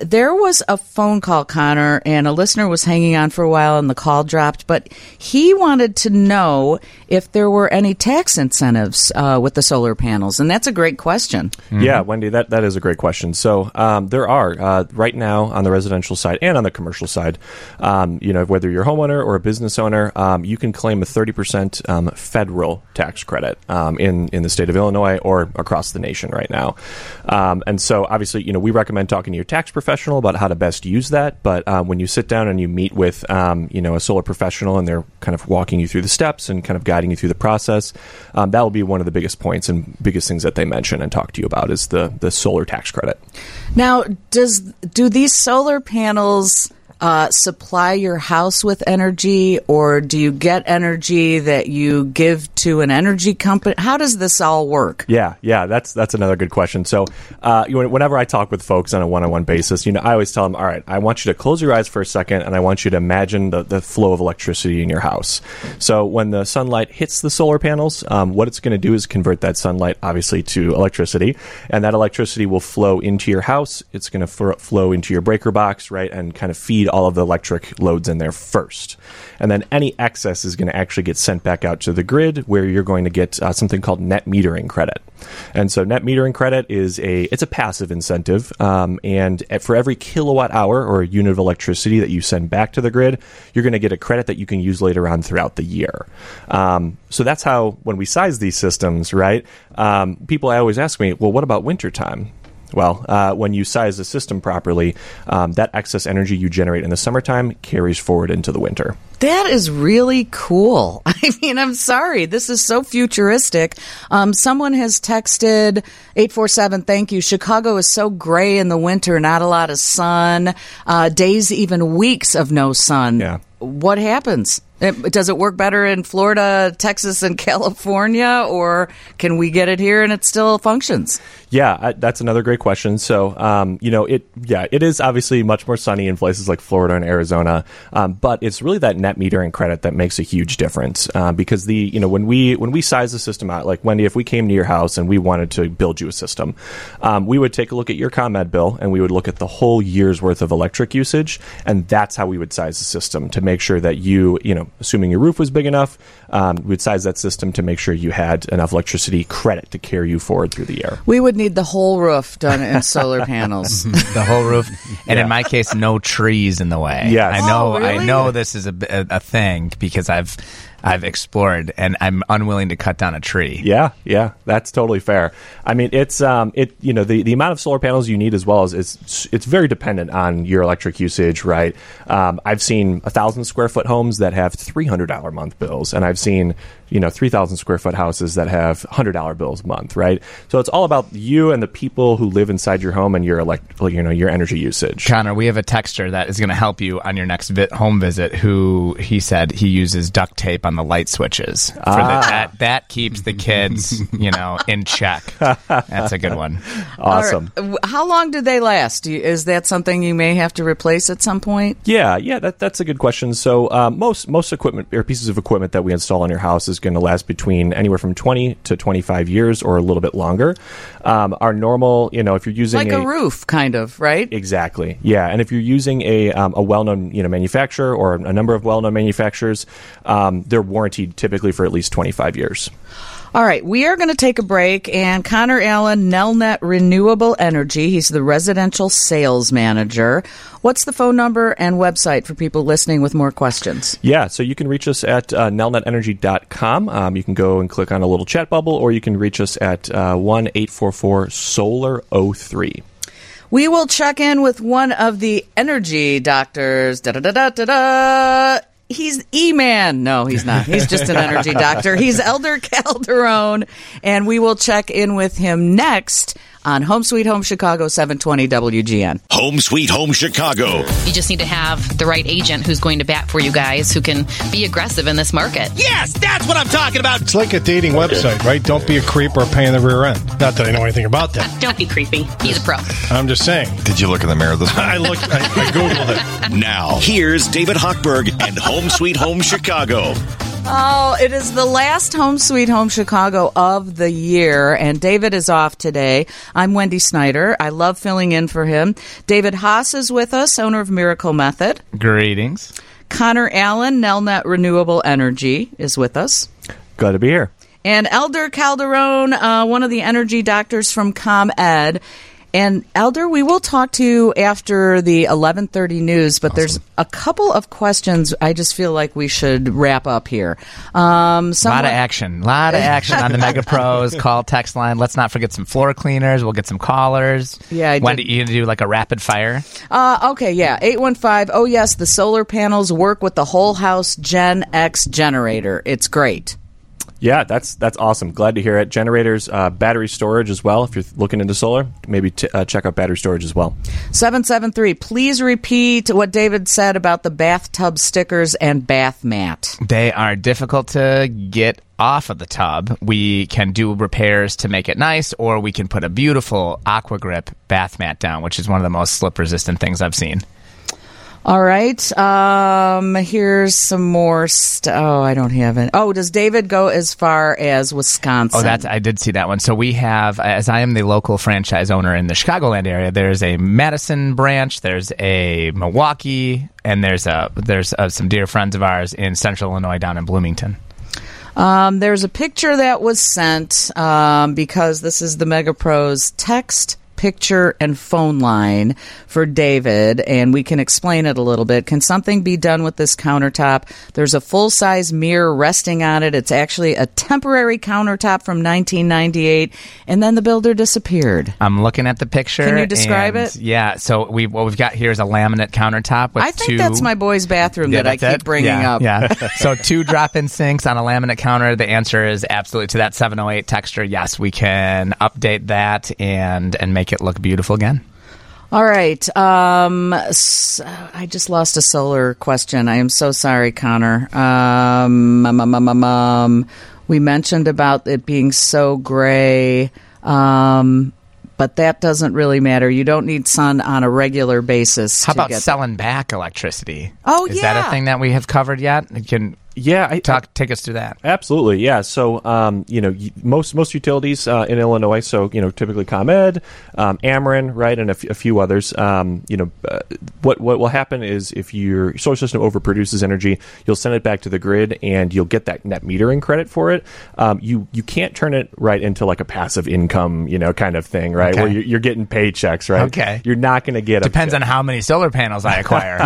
There was a phone call, Connor, and a listener was hanging on for a while and the call dropped, but he wanted to know if there were any tax incentives with the solar panels. And that's a great question. Mm-hmm. Yeah, Wendy, that is a great question. So there are right now on the residential side and on the commercial side, whether you're a homeowner or a business owner, you can claim a 30% federal tax credit in the state of Illinois or across the nation right now. And so obviously, we recommend talking to your tax professional about how to best use that. But when you sit down and you meet with, a solar professional and they're kind of walking you through the steps and kind of guiding you through the process, that will be one of the biggest points and biggest things that they mention and talk to you about is the solar tax credit. Now, do these solar panels supply your house with energy, or do you get energy that you give to an energy company? How does this all work? Yeah, that's another good question. So whenever I talk with folks on a one-on-one basis, I always tell them, all right, I want you to close your eyes for a second, and I want you to imagine the flow of electricity in your house. So when the sunlight hits the solar panels, what it's going to do is convert that sunlight, obviously, to electricity, and that electricity will flow into your house. It's going to flow into your breaker box, right, and kind of feed all of the electric loads in there first. And then any excess is going to actually get sent back out to the grid where you're going to get something called net metering credit. And so net metering credit is a passive incentive. And for every kilowatt hour or a unit of electricity that you send back to the grid, you're going to get a credit that you can use later on throughout the year. So that's how, when we size these systems, right? People always ask me, well, what about wintertime? Well, when you size the system properly, that excess energy you generate in the summertime carries forward into the winter. That is really cool. I mean, I'm sorry. This is so futuristic. Someone has texted 847, thank you. Chicago is so gray in the winter, not a lot of sun, days, even weeks of no sun. Yeah. What happens? Does it work better in Florida, Texas, and California, or can we get it here and it still functions? Yeah, that's another great question. So, it is obviously much more sunny in places like Florida and Arizona, but it's really that net metering credit that makes a huge difference because when we size the system out, like Wendy, if we came to your house and we wanted to build you a system, we would take a look at your ComEd bill and we would look at the whole year's worth of electric usage, and that's how we would size the system to make sure that you know. Assuming your roof was big enough, we'd size that system to make sure you had enough electricity credit to carry you forward through the year. We would need the whole roof done in solar panels. The whole roof. And in my case, no trees in the way. Yes. I know this is a thing because I've explored, and I'm unwilling to cut down a tree. Yeah, that's totally fair. I mean, it's the amount of solar panels you need as well as it's very dependent on your electric usage, right? I've seen 1,000 square foot homes that have $300 a month bills, and I've seen 3,000 square foot houses that have $100 bills a month, right? So it's all about you and the people who live inside your home and your your energy usage. Connor, we have a texter that is going to help you on your next home visit. Who he said he uses duct tape on the light switches for that keeps the kids in check. That's a good one. Awesome. How long do they last? Is that something you may have to replace at some point? Yeah, that's a good question. So most equipment or pieces of equipment that we install in your house is going to last between anywhere from 20 to 25 years or a little bit longer. Our normal, if you're using like a roof, kind of, right? Exactly. Yeah, and if you're using a well-known manufacturer or a number of well-known manufacturers, they're warranted typically for at least 25 years. All right, we are going to take a break, and Connor Allen, Nelnet Renewable Energy, he's the residential sales manager. What's the phone number and website for people listening with more questions? Yeah, so you can reach us at nelnetenergy.com. You can go and click on a little chat bubble, or you can reach us at 1-844-SOLAR-03. We will check in with one of the energy doctors. He's E-Man. No, he's not. He's just an energy doctor. He's Elder Calderon, and we will check in with him next on Home Sweet Home Chicago, 720 WGN. Home Sweet Home Chicago. You just need to have the right agent who's going to bat for you guys, who can be aggressive in this market. Yes, that's what I'm talking about. It's like a dating website, right? Don't be a creep or a pain in the rear end. Not that I know anything about that. Don't be creepy. He's a pro. I'm just saying. Did you look in the mirror this morning? I looked. I Googled it. Now, here's David Hochberg and Home Sweet Home Chicago. Oh, it is the last Home Sweet Home Chicago of the year, and David is off today. I'm Wendy Snyder. I love filling in for him. David Haas is with us, owner of Miracle Method. Greetings. Connor Allen, Nelnet Renewable Energy, is with us. Glad to be here. And Elder Calderon, one of the energy doctors from ComEd. And Elder, we will talk to you after the 11:30 news, but There's a couple of questions I just feel like we should wrap up here. A lot of action on the Mega Pros, call, text line. Let's not forget some floor cleaners. We'll get some callers. Yeah, I did. Wendy, you going to do like a rapid fire? Okay, yeah. 815, oh yes, the solar panels work with the whole house Gen X generator. It's great. Yeah, that's awesome. Glad to hear it. Generators, battery storage as well. If you're looking into solar, maybe check out battery storage as well. 773, please repeat what David said about the bathtub stickers and bath mat. They are difficult to get off of the tub. We can do repairs to make it nice, or we can put a beautiful Aqua Grip bath mat down, which is one of the most slip-resistant things I've seen. All right, here's some more I don't have it. Oh, does David go as far as Wisconsin? Oh, I did see that one. So we have, as I am the local franchise owner in the Chicagoland area, there's a Madison branch, there's a Milwaukee, and there's some dear friends of ours in Central Illinois down in Bloomington. There's a picture that was sent because this is the Mega Pros text picture and phone line for David, and we can explain it a little bit. Can something be done with this countertop? There's a full-size mirror resting on it. It's actually a temporary countertop from 1998, and then the builder disappeared. I'm looking at the picture. Can you describe it? Yeah, so what we've got here is a laminate countertop with I think that's my boy's bathroom that I keep bringing up. Yeah. So two drop-in sinks on a laminate counter. The answer is absolutely to that 708 texture. Yes, we can update that and make it look beautiful again. All right. I just lost a solar question. I am so sorry, Connor. We mentioned about it being so gray, but that doesn't really matter. You don't need sun on a regular basis. How about selling back electricity? Oh, yeah. Is that a thing that we have covered yet? Take us through that. Absolutely, yeah. So, most utilities in Illinois, so, typically ComEd, Ameren, right, and a few others, what will happen is if your solar system overproduces energy, you'll send it back to the grid and you'll get that net metering credit for it. You can't turn it right into like a passive income, kind of thing, right, okay, where you're getting paychecks, right? Okay. You're not going to get Depends on how many solar panels I acquire.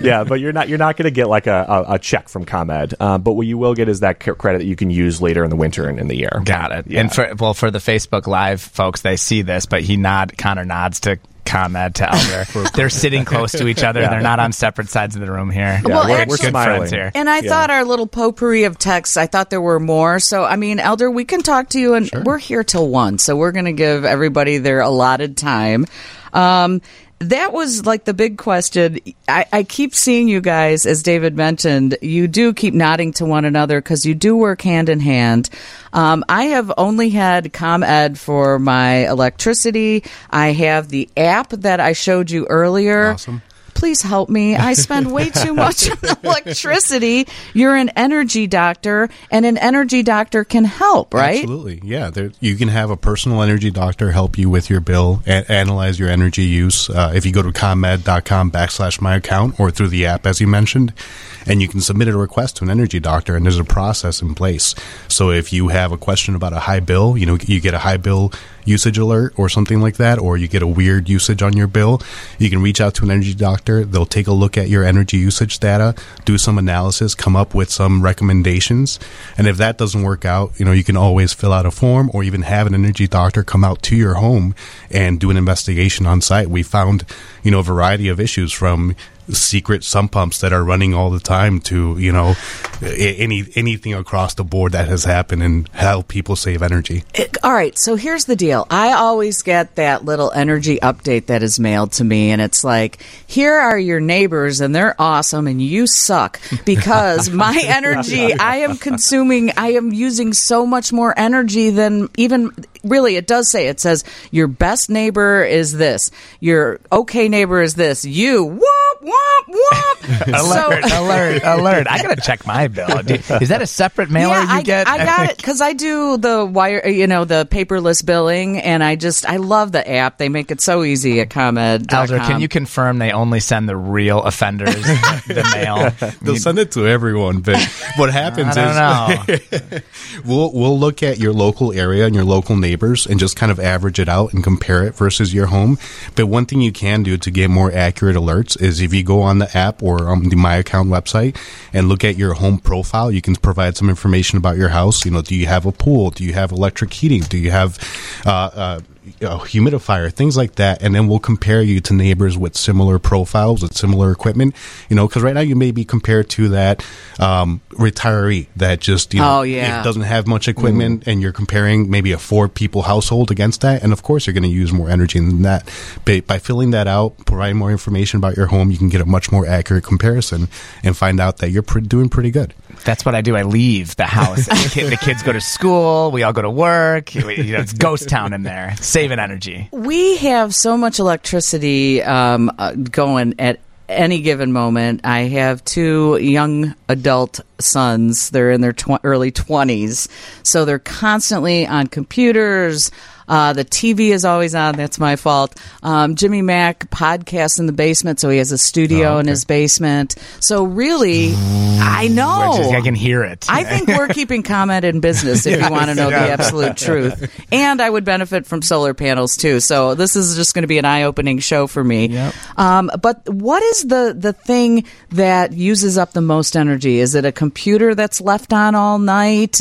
Yeah, but you're not going to get like a check from ComEd, but what you will get is that credit that you can use later in the winter and in the year. Got it. Yeah. And for the Facebook Live folks, they see this, but Connor nods to ComEd to Elder. They're sitting close to each other. Yeah. They're not on separate sides of the room here. Yeah, well, we're good friends here. And I thought our little potpourri of texts, I thought there were more. So, Elder, we can talk to you, and sure, we're here till 1, so we're going to give everybody their allotted time. That was like the big question. I keep seeing you guys, as David mentioned, you do keep nodding to one another because you do work hand in hand. I have only had ComEd for my electricity. I have the app that I showed you earlier. Awesome. Please help me. I spend way too much on electricity. You're an energy doctor, and an energy doctor can help, right? Absolutely, yeah. You can have a personal energy doctor help you with your bill and analyze your energy use. If you go to ComEd.com/myaccount or through the app, as you mentioned, and you can submit a request to an energy doctor, and there's a process in place. So if you have a question about a high bill, you get a high bill usage alert or something like that, or you get a weird usage on your bill, you can reach out to an energy doctor. They'll take a look at your energy usage data, do some analysis, come up with some recommendations. And if that doesn't work out, you can always fill out a form or even have an energy doctor come out to your home and do an investigation on site. We found, a variety of issues from secret sump pumps that are running all the time to, you know, anything across the board that has happened and help people save energy. All right, so here's the deal. I always get that little energy update that is mailed to me, and it's like, here are your neighbors, and they're awesome, and you suck, because my energy, I am consuming, I am using so much more energy than even, really, it does say, it says, your best neighbor is this, your okay neighbor is this, you, whoop, whoop, whoop. alert. I got to check my bill. Is that a separate mailer you get? I got it, because I do the wire, you know, the paperless billing, and I love the app. They make it so easy at ComEd.com. Elder, can you confirm they only send the real offenders the mail? They'll send it to everyone, but what happens is we'll look at your local area and your local neighbors and just kind of average it out and compare it versus your home. But one thing you can do to get more accurate alerts is if you go on the app or on the My Account website and look at your home profile, you can provide some information about your house. You know, do you have a pool? Do you have electric heating? Do you have humidifier, things like that, and then we'll compare you to neighbors with similar profiles, with similar equipment, you know, because right now you may be compared to that retiree that just, you know, it doesn't have much equipment, and you're comparing maybe a 4-person household against that, and of course you're going to use more energy than that. But by filling that out, providing more information about your home, you can get a much more accurate comparison and find out that you're doing pretty good. That's what I do. I leave the house. The kids go to school, we all go to work, you know, it's ghost town in there. Saving energy. We have so much electricity going at any given moment. I have 2 young adult sons. They're in their early 20s, so they're constantly on computers. The TV is always on. That's my fault. Jimmy Mack podcasts in the basement, so he has a studio in his basement. So really, I know. I can hear it. I think we're keeping ComEd in business if you want to know the absolute truth. And I would benefit from solar panels, too. So this is just going to be an eye-opening show for me. Yep. But what is the thing that uses up the most energy? Is it a computer that's left on all night?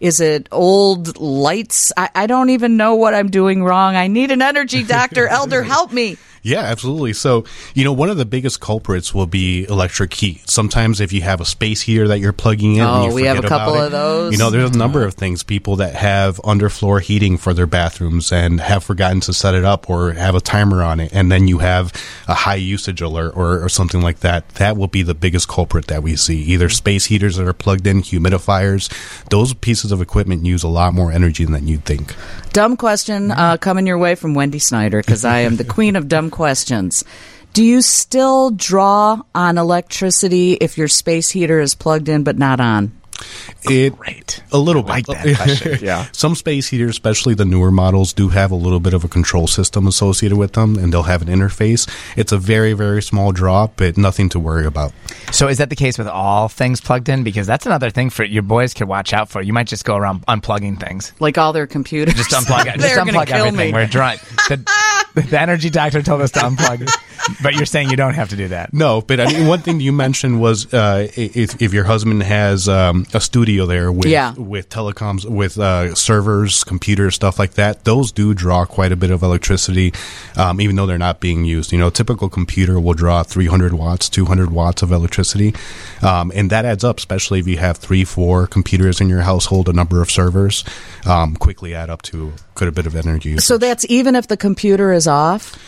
Is it old lights? I don't even know what I'm doing wrong. I need an energy doctor. Elder, help me. Yeah, absolutely. So, you know, one of the biggest culprits will be electric heat. Sometimes if you have a space heater that you're plugging in, and you we have a couple of those. You know, there's a number of things. People that have underfloor heating for their bathrooms and have forgotten to set it up or have a timer on it, and then you have a high usage alert or something like that. That will be the biggest culprit that we see. Either space heaters that are plugged in, humidifiers. Those pieces of equipment use a lot more energy than you'd think. Dumb question coming your way from Wendy Snyder, because I am the queen of dumb questions. Do you still draw on electricity if your space heater is plugged in but not on? Great. A little bit. I like that question. Yeah. Some space heaters, especially the newer models, do have a little bit of a control system associated with them, and they'll have an interface. It's a very, very small draw, but nothing to worry about. So is that the case with all things plugged in? Because that's another thing for your boys could watch out for. You might just go around unplugging things. Like all their computers. Just unplug it. Just unplug everything. We're drunk. The energy doctor told us to unplug it. But you're saying you don't have to do that. No, but I mean, one thing you mentioned was if your husband has a studio there with telecoms, with servers, computers, stuff like that, those do draw quite a bit of electricity, even though they're not being used. You know, a typical computer will draw 300 watts, 200 watts of electricity, and that adds up, especially if you have 3-4 computers in your household, a number of servers, quickly add up to quite a bit of energy usage. So that's even if the computer is off?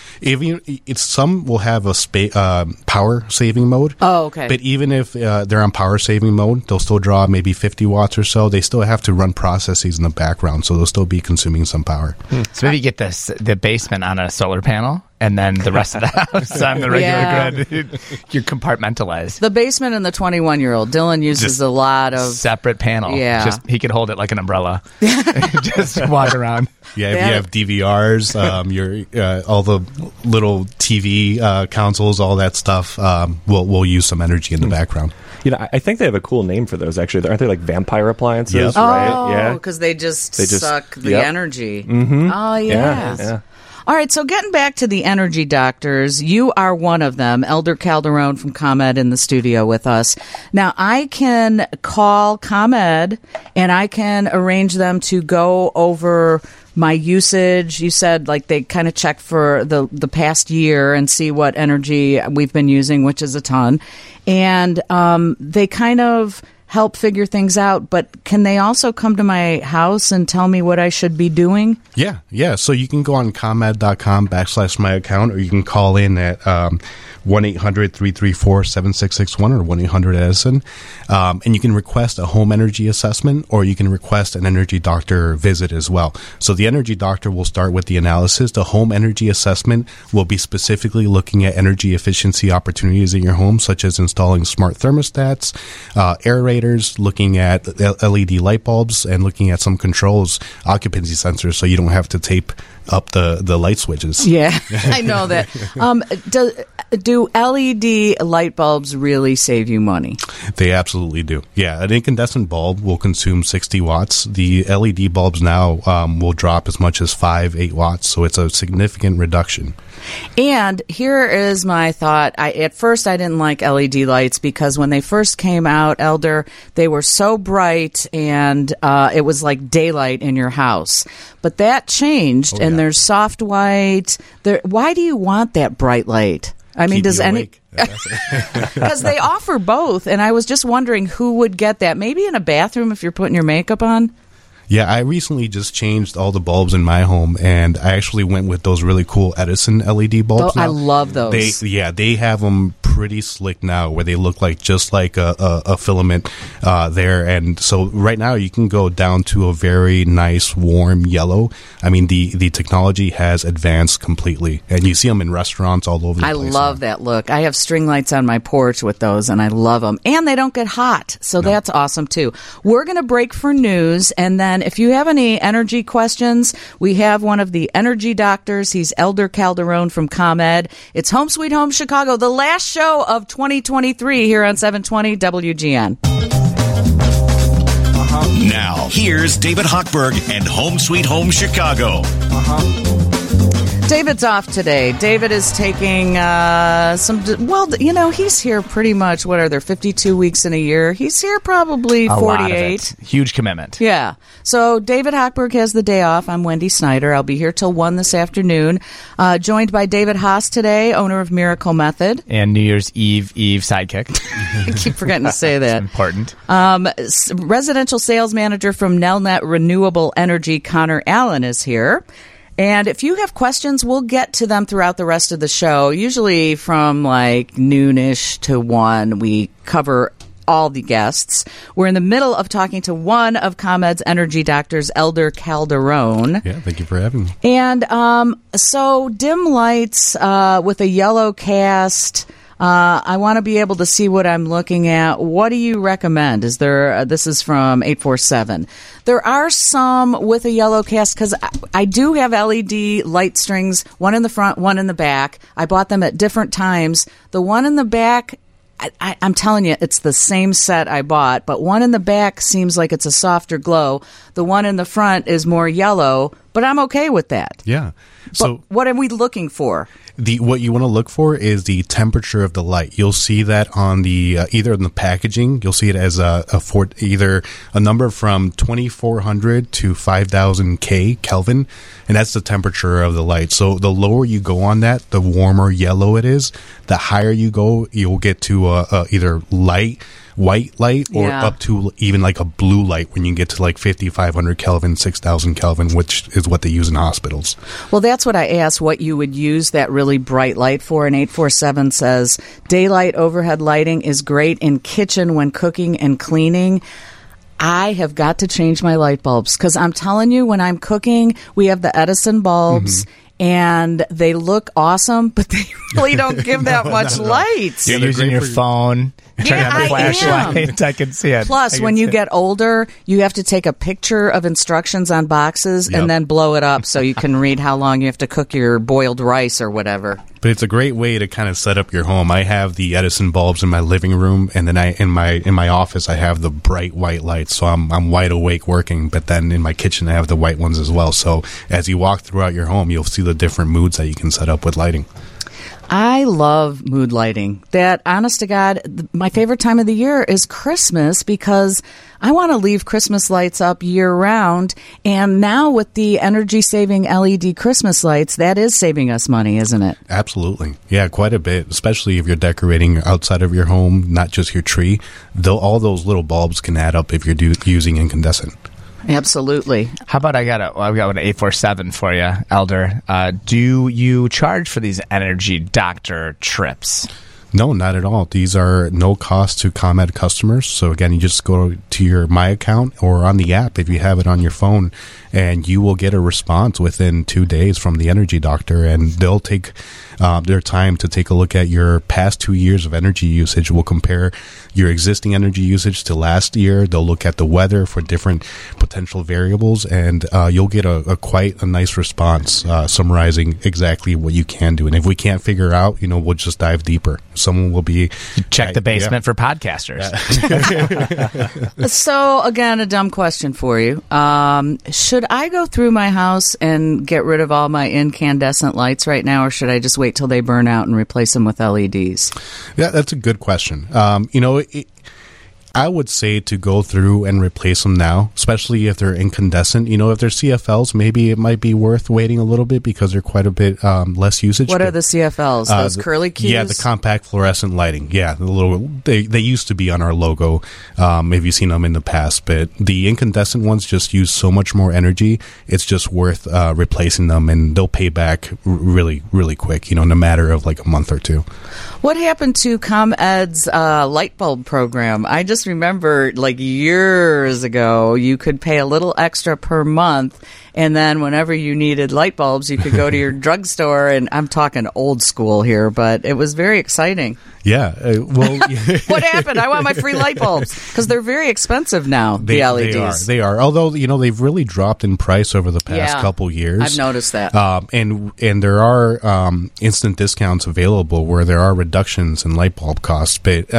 Some will have a power saving mode. Oh, okay. But even if they're on power saving mode, they'll still draw maybe 50 watts or so. They still have to run processes in the background, so they'll still be consuming some power. So maybe you get the basement on a solar panel, and then the rest of the house on the regular grid. You're compartmentalized. The basement and the 21-year-old. Dylan uses just a lot of... Separate panel. Yeah. Just, he could hold it like an umbrella. Just walk around. Yeah, if you have DVRs, your all the little TV consoles, all that stuff, will use some energy in the background. You know, I think they have a cool name for those, actually. Aren't they like vampire appliances? Yep. Oh, because they just suck the energy. Mm-hmm. Oh, yes. Yeah. All right, so getting back to the energy doctors, you are one of them, Elder Calderon from ComEd in the studio with us. Now, I can call ComEd, and I can arrange them to go over my usage. You said like they kind of check for the past year and see what energy we've been using, which is a ton. And they kind of help figure things out, but can they also come to my house and tell me what I should be doing? Yeah. So you can go on comed.com/my account, or you can call in at 1-800-334-7661 or 1-800-EDISON, and you can request a home energy assessment, or you can request an energy doctor visit as well. So the energy doctor will start with the analysis. The home energy assessment will be specifically looking at energy efficiency opportunities in your home, such as installing smart thermostats, aerators, looking at LED light bulbs, and looking at some controls, occupancy sensors, so you don't have to tape up the light switches. Yeah, I know that. Do LED light bulbs really save you money? They absolutely do. Yeah, an incandescent bulb will consume 60 watts. The LED bulbs now will drop as much as 5-8 watts, so it's a significant reduction. And here is my thought. At first, I didn't like LED lights because when they first came out, Elder, they were so bright and it was like daylight in your house. But that changed, and there's soft white. Why do you want that bright light? I mean, does any... Because they offer both, and I was just wondering who would get that. Maybe in a bathroom if you're putting your makeup on? Yeah, I recently just changed all the bulbs in my home, and I actually went with those really cool Edison LED bulbs. I love those. They have them pretty slick now, where they look like just like a filament there. And so right now you can go down to a very nice warm yellow. I mean, the technology has advanced completely, and you see them in restaurants all over the place. I love that look. I have string lights on my porch with those, and I love them. And they don't get hot, so that's awesome too. We're going to break for news, and then if you have any energy questions, we have one of the energy doctors. He's Elder Calderon from ComEd. It's Home Sweet Home Chicago, the last show of 2023 here on 720 WGN. Now, here's David Hochberg and Home Sweet Home Chicago. David's off today. David is taking he's here pretty much, 52 weeks in a year? He's here probably 48. A lot of it. Huge commitment. Yeah. So David Hochberg has the day off. I'm Wendy Snyder. I'll be here till 1 this afternoon. Joined by David Haas today, owner of Miracle Method. And New Year's Eve sidekick. I keep forgetting to say that. It's important. Residential sales manager from Nelnet Renewable Energy, Connor Allen, is here. And if you have questions, we'll get to them throughout the rest of the show. Usually from like noonish to 1, we cover all the guests. We're in the middle of talking to one of ComEd's energy doctors, Elder Calderon. Yeah, thank you for having me. And so dim lights with a yellow cast... I want to be able to see what I'm looking at. What do you recommend? Is there? This is from 847. There are some with a yellow cast because I do have LED light strings, one in the front, one in the back. I bought them at different times. The one in the back, I'm telling you, it's the same set I bought, but one in the back seems like it's a softer glow. The one in the front is more yellow, but I'm okay with that. Yeah. So but what are we looking for? What you want to look for is the temperature of the light. You'll see that on the either in the packaging, you'll see it as either a number from 2400 to 5000 K Kelvin, and that's the temperature of the light. So the lower you go on that, the warmer yellow it is. The higher you go, you'll get to either white light or up to even like a blue light when you get to like 5500 Kelvin, 6000 Kelvin, which is what they use in hospitals. Well, that's what I asked, what you would use that really bright light for. And 847 says, daylight overhead lighting is great in kitchen when cooking and cleaning. I have got to change my light bulbs because I'm telling you, when I'm cooking, we have the Edison bulbs. Mm-hmm. And they look awesome, but they really don't give that much light. You're using your phone, trying to have a flashlight. I can see it. Plus, when you get older, you have to take a picture of instructions on boxes and then blow it up so you can read how long you have to cook your boiled rice or whatever. But it's a great way to kind of set up your home. I have the Edison bulbs in my living room, and then in my office I have the bright white lights, so I'm wide awake working. But then in my kitchen I have the white ones as well. So as you walk throughout your home, you'll see the different moods that you can set up with lighting. I love mood lighting. That, honest to God, my favorite time of the year is Christmas, because I want to leave Christmas lights up year-round, and now with the energy-saving LED Christmas lights, that is saving us money, isn't it? Absolutely. Yeah, quite a bit, especially if you're decorating outside of your home, not just your tree. Though all those little bulbs can add up if you're using incandescent. Absolutely. How about I've got an 847 for you, Elder. Do you charge for these energy doctor trips? No, not at all. These are no cost to ComEd customers. So, again, you just go to your My Account or on the app if you have it on your phone, and you will get a response within 2 days from the energy doctor, and they'll take their time to take a look at your past 2 years of energy usage. We'll compare your existing energy usage to last year. They'll look at the weather for different potential variables, and you'll get a quite a nice response summarizing exactly what you can do. And if we can't figure out, we'll just dive deeper. Someone will be... Check the basement for podcasters. Yeah. So, again, a dumb question for you. Should I go through my house and get rid of all my incandescent lights right now, or should I just wait till they burn out and replace them with LEDs? Yeah, that's a good question. I would say to go through and replace them now, especially if they're incandescent. If they're CFLs, maybe it might be worth waiting a little bit because they're quite a bit less usage. What are the CFLs? Those curly cues? Yeah, the compact fluorescent lighting. Yeah, the little they used to be on our logo. If you've seen them in the past, but the incandescent ones just use so much more energy. It's just worth replacing them, and they'll pay back really, really quick. In a matter of like a month or two. What happened to ComEd's light bulb program? I just remember, like, years ago, you could pay a little extra per month, and then whenever you needed light bulbs, you could go to your drugstore, and I'm talking old school here, but it was very exciting. Yeah. What happened? I want my free light bulbs, because they're very expensive now, the LEDs. They are. Although, they've really dropped in price over the past couple years. I've noticed that. And there are instant discounts available where there are reductions in light bulb costs, but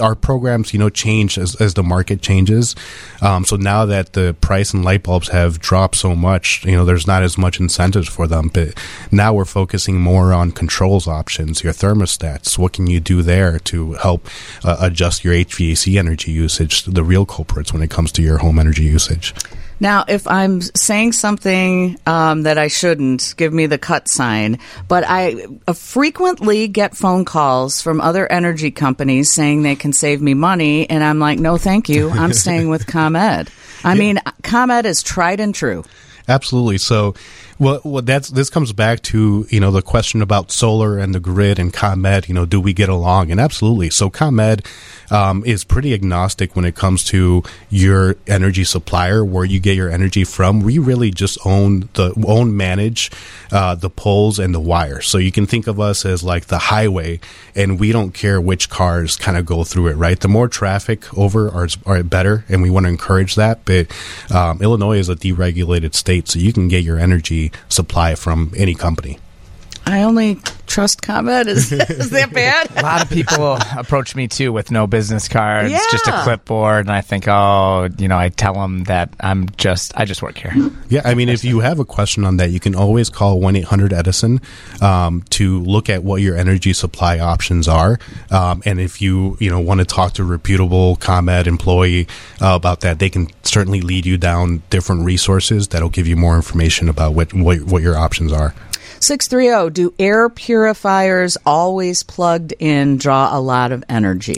our programs, change as the market changes. So now that the price in light bulbs have dropped so much, there's not as much incentives for them, but now we're focusing more on controls options, your thermostats. What can you do there to help adjust your HVAC energy usage, the real culprits when it comes to your home energy usage? Now, if I'm saying something that I shouldn't, give me the cut sign, but I frequently get phone calls from other energy companies saying they can save me money, and I'm like, no, thank you. I'm staying with ComEd. I mean, ComEd is tried and true. Absolutely. So, this comes back to, the question about solar and the grid and ComEd, do we get along? And absolutely. So ComEd is pretty agnostic when it comes to your energy supplier, where you get your energy from. We really just manage the poles and the wire. So you can think of us as like the highway, and we don't care which cars kind of go through it, right? The more traffic over are better, and we want to encourage that. But Illinois is a deregulated state, so you can get your energy supply from any company. I only trust ComEd. Is that bad? A lot of people approach me, too, with no business cards, just a clipboard, and I think, I tell them that I just work here. Yeah, I mean, if you have a question on that, you can always call 1-800-EDISON to look at what your energy supply options are, and if you want to talk to a reputable ComEd employee about that, they can certainly lead you down different resources that'll give you more information about what your options are. 630, do air purifiers always plugged in draw a lot of energy?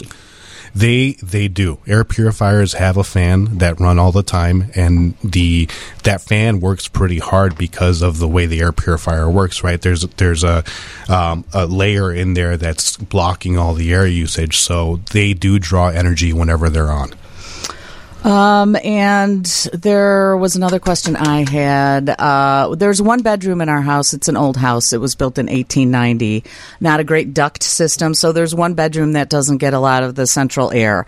They do. Air purifiers have a fan that run all the time, and that fan works pretty hard because of the way the air purifier works, right? There's a layer in there that's blocking all the air usage, so they do draw energy whenever they're on. And there was another question I had. There's one bedroom in our house. It's an old house. It was built in 1890. Not a great duct system. So there's one bedroom that doesn't get a lot of the central air.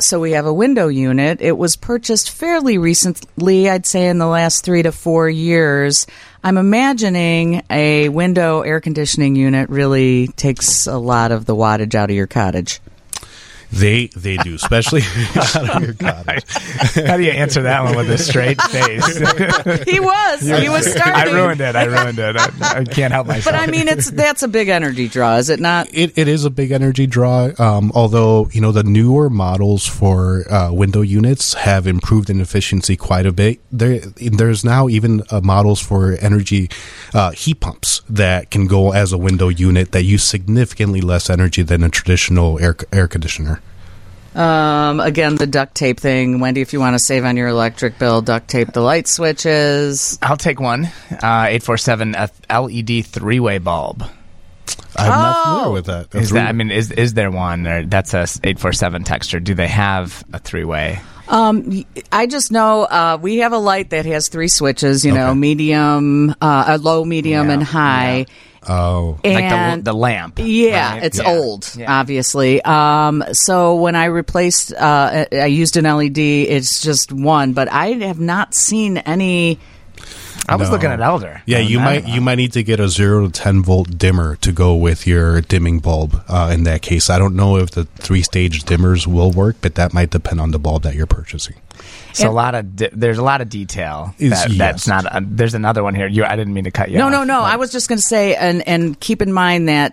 So we have a window unit. It was purchased fairly recently, I'd say in the last 3 to 4 years. I'm imagining a window air conditioning unit really takes a lot of the wattage out of your cottage. They do, especially. How do you answer that one with a straight face? He was starting. I ruined it. I can't help myself. But I mean, that's a big energy draw, is it not? It is a big energy draw. Although the newer models for window units have improved in efficiency quite a bit. There's now even models for energy heat pumps that can go as a window unit that use significantly less energy than a traditional air conditioner. Again, the duct tape thing. Wendy, if you want to save on your electric bill, duct tape the light switches. I'll take one. 847 LED three-way bulb. I'm not familiar with that. Is there one? Or that's a 847 texter. Do they have a three-way? I just know we have a light that has three switches, medium, low, medium, and high. Yeah. Oh, and like the lamp. Yeah, right? It's old, obviously. So when I replaced, I used an LED, it's just one, but I have not seen any. I was looking at Elder. Yeah, you might need to get a 0 to 10 volt dimmer to go with your dimming bulb. In that case, I don't know if the 3-stage dimmers will work, but that might depend on the bulb that you're purchasing. So there's a lot of detail. That's not. There's another one here. I didn't mean to cut you off. No. I was just going to say, and keep in mind that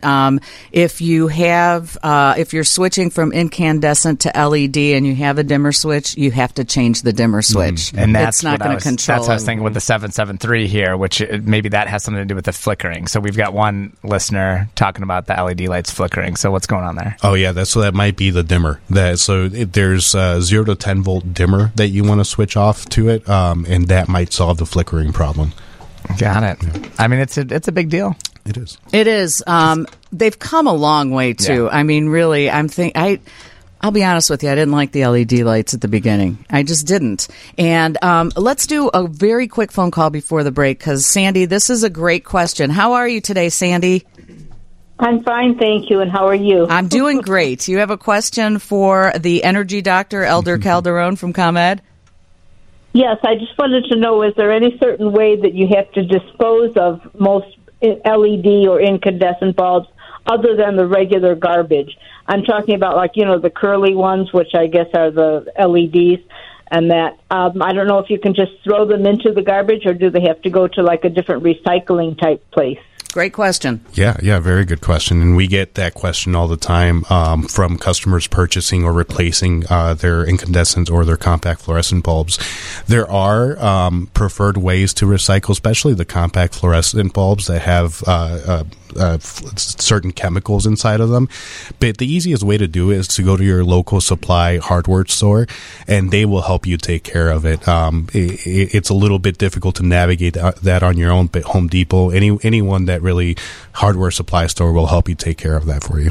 if you have if you're switching from incandescent to LED and you have a dimmer switch, you have to change the dimmer switch, and that's not going to control. That's what I was thinking with the 773 here, which maybe that has something to do with the flickering. So we've got one listener talking about the LED lights flickering. So what's going on there? Oh yeah, that might be the dimmer. There's a 0 to 10 volt dimmer that you want to switch off to it, and that might solve the flickering problem. Got it. Yeah. I mean, it's a big deal. It is. They've come a long way too. Yeah. I mean, really, I'll be honest with you. I didn't like the LED lights at the beginning. I just didn't. And let's do a very quick phone call before the break, because Sandy, this is a great question. How are you today, Sandy? I'm fine, thank you. And how are you? I'm doing great. You have a question for the energy doctor, Elder Calderon from ComEd? Yes, I just wanted to know, is there any certain way that you have to dispose of most LED or incandescent bulbs other than the regular garbage? I'm talking about, the curly ones, which I guess are the LEDs. And that, I don't know if you can just throw them into the garbage, or do they have to go to, a different recycling-type place? Great question. Yeah, very good question. And we get that question all the time from customers purchasing or replacing their incandescent or their compact fluorescent bulbs. There are preferred ways to recycle, especially the compact fluorescent bulbs that have certain chemicals inside of them. But the easiest way to do it is to go to your local supply hardware store, and they will help you take care of it. It's a little bit difficult to navigate that on your own, but Home Depot, anyone that really hardware supply store will help you take care of that for you.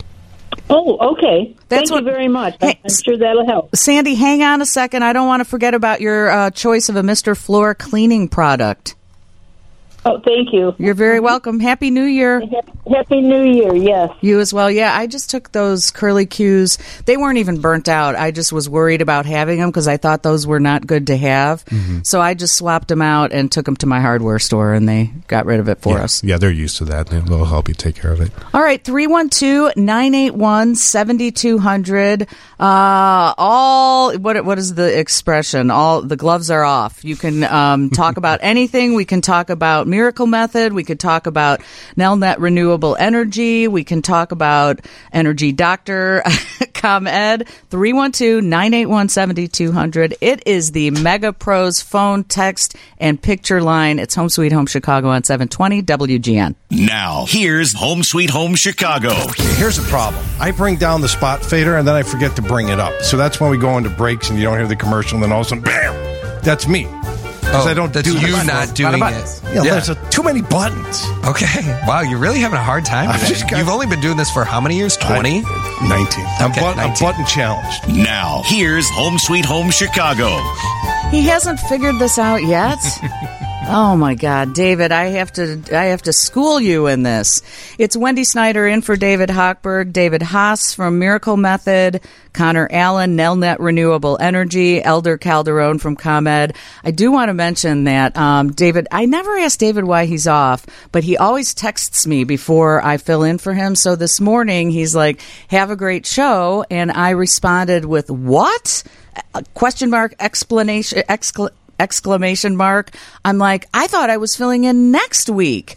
Oh, okay. Thank you very much. I'm sure that'll help. Sandy, hang on a second. I don't want to forget about your choice of a Mr. Floor cleaning product. Oh, thank you. You're very welcome. Happy New Year. Happy New Year, yes. You as well. Yeah, I just took those curly cues. They weren't even burnt out. I just was worried about having them because I thought those were not good to have. Mm-hmm. So I just swapped them out and took them to my hardware store, and they got rid of it for us. Yeah, they're used to that. They'll help you take care of it. All right, 312-981-7200. What is the expression? All the gloves are off. You can talk about anything. We can talk about Miracle Method. We could talk about Nelnet Renewable Energy. We can talk about Energy Doctor, ComEd. 312-981-7200. It is the Mega Pros phone, text, and picture line. It's Home Sweet Home Chicago on 720 WGN. Now, here's Home Sweet Home Chicago. Here's the problem. I bring down the spot fader, and then I forget to bring it up. So that's when we go into breaks, and you don't hear the commercial, and then all of a sudden, bam! That's me. Because I don't do you not doing it. There's too many buttons. Okay. Wow, you're really having a hard time today. You've only been doing this for how many years? 20? 19. I'm button challenged. Now, here's Home Sweet Home Chicago. He hasn't figured this out yet. Oh my God, David, I have to school you in this. It's Wendy Snyder in for David Hochberg, David Haas from Miracle Method, Connor Allen, Nelnet Renewable Energy, Elder Calderon from ComEd. I do want to mention that, David, I never asked David why he's off, but he always texts me before I fill in for him. So this morning he's like, have a great show. And I responded with what? Question mark, explanation, exclamation mark. I'm like, I thought I was filling in next week.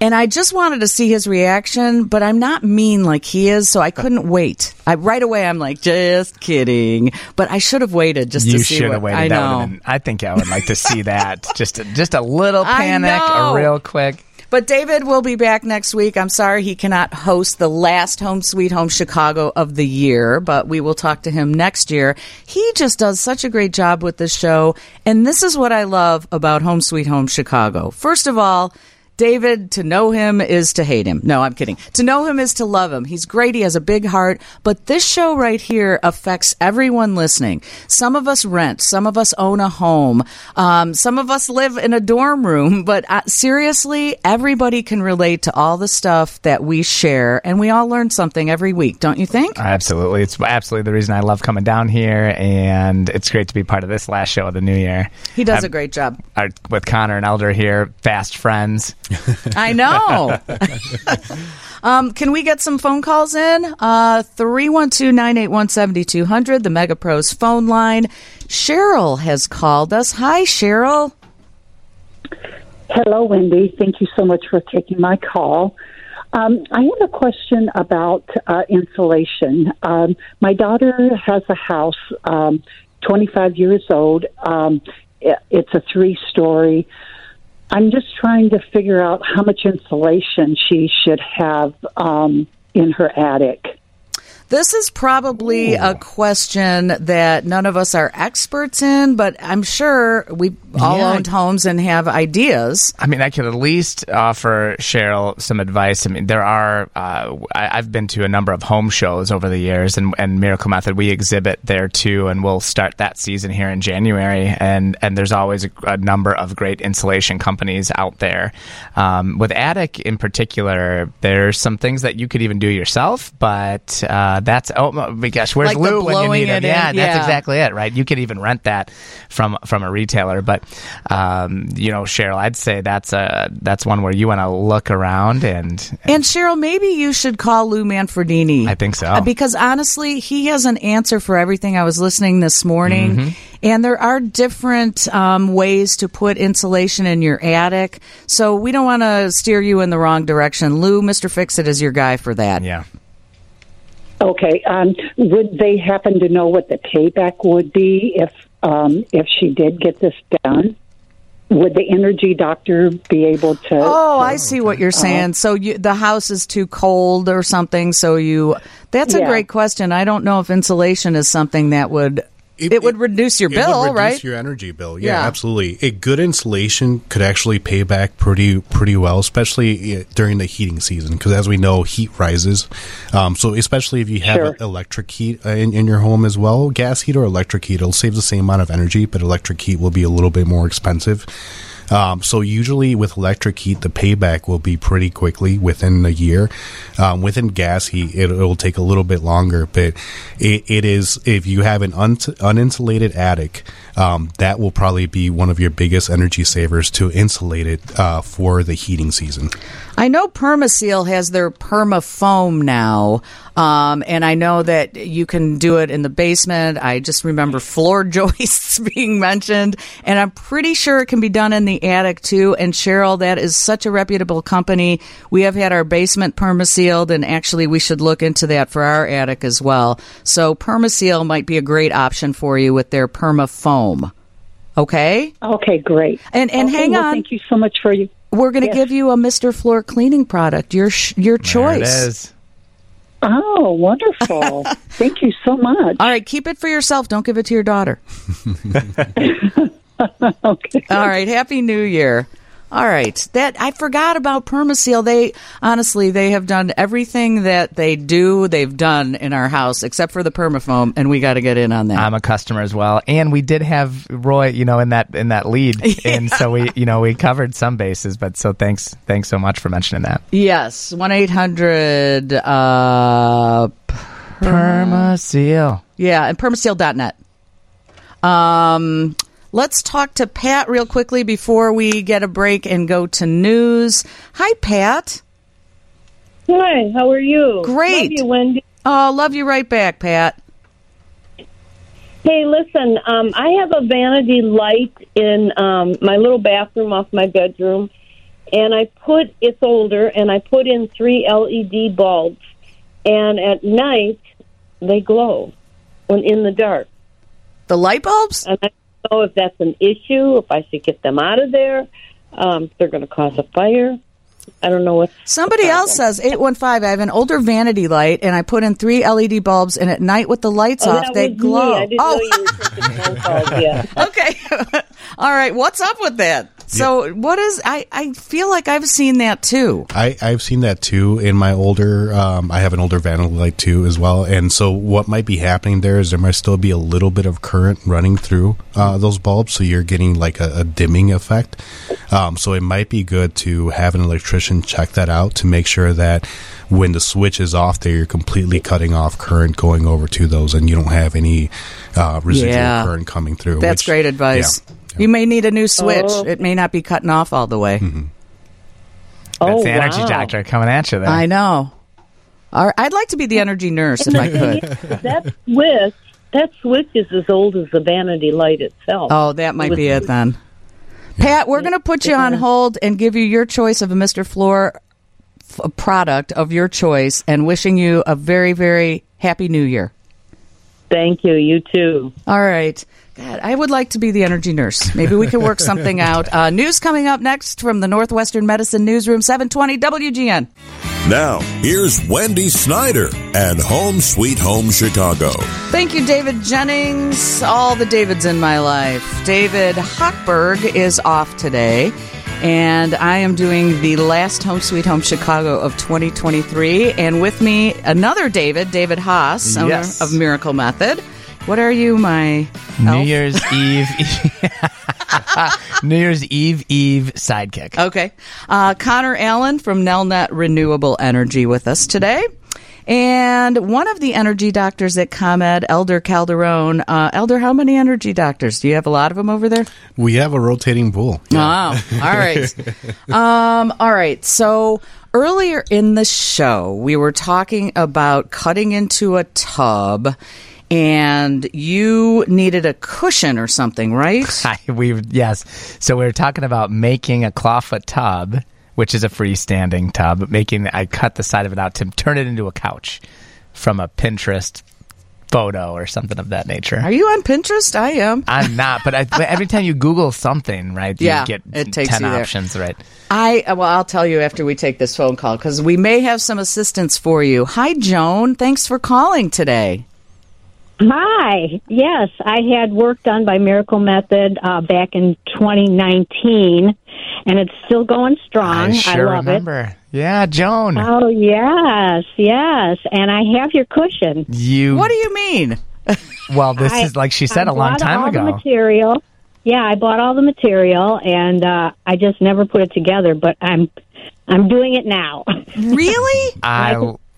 And I just wanted to see his reaction, but I'm not mean like he is, so I couldn't wait. Right away, I'm like, just kidding. But I should have waited just to see. You should have waited. I know. I think I would like to see that. Just a little panic, a real quick. But David will be back next week. I'm sorry he cannot host the last Home Sweet Home Chicago of the year, but we will talk to him next year. He just does such a great job with this show, and this is what I love about Home Sweet Home Chicago. First of all, David, to know him is to hate him. No, I'm kidding. To know him is to love him. He's great. He has a big heart. But this show right here affects everyone listening. Some of us rent. Some of us own a home. Some of us live in a dorm room. But seriously, everybody can relate to all the stuff that we share. And we all learn something every week, don't you think? Absolutely. It's absolutely the reason I love coming down here. And it's great to be part of this last show of the new year. He does a great job. With Connor and Elder here, fast friends. I know. Can we get some phone calls in? 312-981-7200, the Mega Pros phone line. Cheryl has called us. Hi, Cheryl. Hello, Wendy. Thank you so much for taking my call. I have a question about insulation. My daughter has a house, 25 years old. It's a three-story. I'm just trying to figure out how much insulation she should have in her attic. This is probably a question that none of us are experts in, but I'm sure we all owned homes and have ideas. I mean, I could at least offer Cheryl some advice. I mean, there are, I've been to a number of home shows over the years, and Miracle Method, we exhibit there too, and we'll start that season here in January. And there's always a number of great insulation companies out there. With attic in particular, there's some things that you could even do yourself, but... that's, oh my gosh, where's like Lou when you need it? Yeah, that's exactly it, right? You could even rent that from a retailer. But, you know, Cheryl, I'd say that's one where you want to look around. And Cheryl, maybe you should call Lou Manfredini. I think so. Because honestly, he has an answer for everything. I was listening this morning. Mm-hmm. And there are different ways to put insulation in your attic. So we don't want to steer you in the wrong direction. Lou, Mr. Fix-It is your guy for that. Yeah. Okay. Would they happen to know what the payback would be if she did get this done? Would the energy doctor be able to... Oh, I see what you're saying. So the house is too cold or something, so you... That's a great question. I don't know if insulation is something that would... It would reduce your bill, right? It would reduce your energy bill. Yeah, absolutely. A good insulation could actually pay back pretty well, especially during the heating season, because as we know, heat rises. So especially if you have electric heat in your home as well, gas heat or electric heat, it'll save the same amount of energy, but electric heat will be a little bit more expensive. So usually with electric heat, the payback will be pretty quickly within a year. Within gas heat, it will take a little bit longer. But it is, if you have an uninsulated attic, that will probably be one of your biggest energy savers to insulate it for the heating season. I know PermaSeal has their PermaFoam now, and I know that you can do it in the basement. I just remember floor joists being mentioned, and I'm pretty sure it can be done in the attic too. And Cheryl, that is such a reputable company. We have had our basement PermaSealed, and actually we should look into that for our attic as well. So PermaSeal might be a great option for you with their PermaFoam. Okay? Okay, great. And okay, hang on. Thank you so much for you. We're going to give you a Mr. Floor cleaning product, your choice. There it is. Oh, wonderful. Thank you so much. All right, keep it for yourself. Don't give it to your daughter. Okay. All right, Happy New Year. All right. I forgot about PermaSeal. They have done everything that they've done in our house, except for the PermaFoam, and we got to get in on that. I'm a customer as well. And we did have Roy, in that lead. Yeah. And so we covered some bases, but so thanks so much for mentioning that. Yes. 1-800 PermaSeal. Yeah, and PermaSeal.net. Let's talk to Pat real quickly before we get a break and go to news. Hi, Pat. Hi, how are you? Great. Love you, Wendy. Oh, love you right back, Pat. Hey, listen, I have a vanity light in my little bathroom off my bedroom, and it's older, and I put in 3 LED bulbs, and at night, they glow when in the dark. The light bulbs? I don't know if that's an issue, if I should get them out of there, if they're going to cause a fire. I don't know what. Somebody else says, 815, I have an older vanity light, and I put in 3 LED bulbs, and at night with the lights off, they glow. Me. I didn't know you were taking phone calls, yeah. Okay. All right, what's up with that? So what is, I feel like I've seen that too. I've seen that too in my older, I have an older vanity light too as well. And so what might be happening there is there might still be a little bit of current running through those bulbs. So you're getting like a dimming effect. So it might be good to have an electrician check that out to make sure that when the switch is off there, you're completely cutting off current going over to those and you don't have any residual current coming through. That's great advice. Yeah. You may need a new switch. Oh. It may not be cutting off all the way. Mm-hmm. Oh, that's the energy doctor coming at you there. I know. All right. I'd like to be the energy nurse if I could. That switch is as old as the vanity light itself. Oh, that might be it then. Yeah. Pat, we're going to put you on hold and give you your choice of a Mr. Floor product of your choice and wishing you a very, very happy New Year. Thank you. You too. All right. God, I would like to be the energy nurse. Maybe we can work something out. News coming up next from the Northwestern Medicine Newsroom, 720 WGN. Now, here's Wendy Snyder and Home Sweet Home Chicago. Thank you, David Jennings. All the Davids in my life. David Hochberg is off today, and I am doing the last Home Sweet Home Chicago of 2023. And with me, another David, David Haas, owner of Miracle Method. What are you, my elf? New Year's Eve sidekick. Okay. Connor Allen from Nelnet Renewable Energy with us today. And one of the energy doctors at ComEd, Elder Calderon. Elder, how many energy doctors? Do you have a lot of them over there? We have a rotating pool. Yeah. Oh, all right. All right. So earlier in the show, we were talking about cutting into a tub. And you needed a cushion or something, right? Yes. So we were talking about making a clawfoot tub, which is a freestanding tub. I cut the side of it out to turn it into a couch from a Pinterest photo or something of that nature. Are you on Pinterest? I am. I'm not, but every time you Google something, right, you get it takes 10 options, there. Right? I'll tell you after we take this phone call, because we may have some assistance for you. Hi, Joan. Thanks for calling today. Hi. Yes, I had work done by Miracle Method back in 2019, and it's still going strong. I love it. Yeah, Joan. Oh, yes. And I have your cushion. What do you mean? Well, this is, like she said, a long time ago. I bought all the material. Yeah, I bought all the material, and I just never put it together, but I'm doing it now. Really?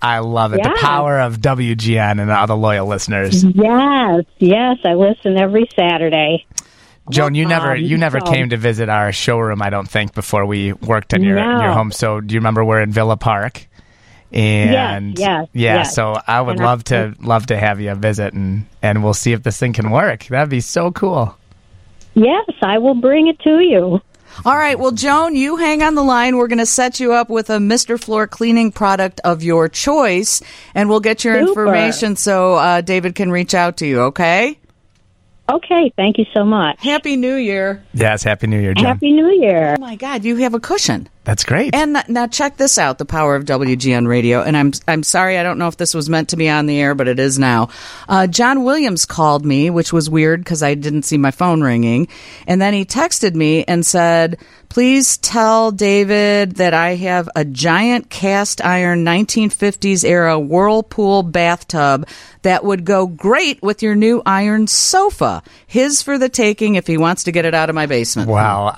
I love it. Yeah. The power of WGN and all the loyal listeners. Yes. I listen every Saturday. Joan, you never came to visit our showroom, I don't think, before we worked in your home. So do you remember we're in Villa Park? And yes. So I would love to have you visit, and we'll see if this thing can work. That'd be so cool. Yes, I will bring it to you. All right. Well, Joan, you hang on the line. We're going to set you up with a Mr. Floor cleaning product of your choice, and we'll get your information so David can reach out to you, okay? Okay. Thank you so much. Happy New Year. Yes, Happy New Year, Joan. Happy New Year. Oh, my God. You have a cushion. That's great. And now check this out, the power of WGN Radio. And I'm sorry, I don't know if this was meant to be on the air, but it is now. John Williams called me, which was weird because I didn't see my phone ringing. And then he texted me and said, please tell David that I have a giant cast iron 1950s-era whirlpool bathtub that would go great with your new iron sofa. His for the taking if he wants to get it out of my basement. Wow.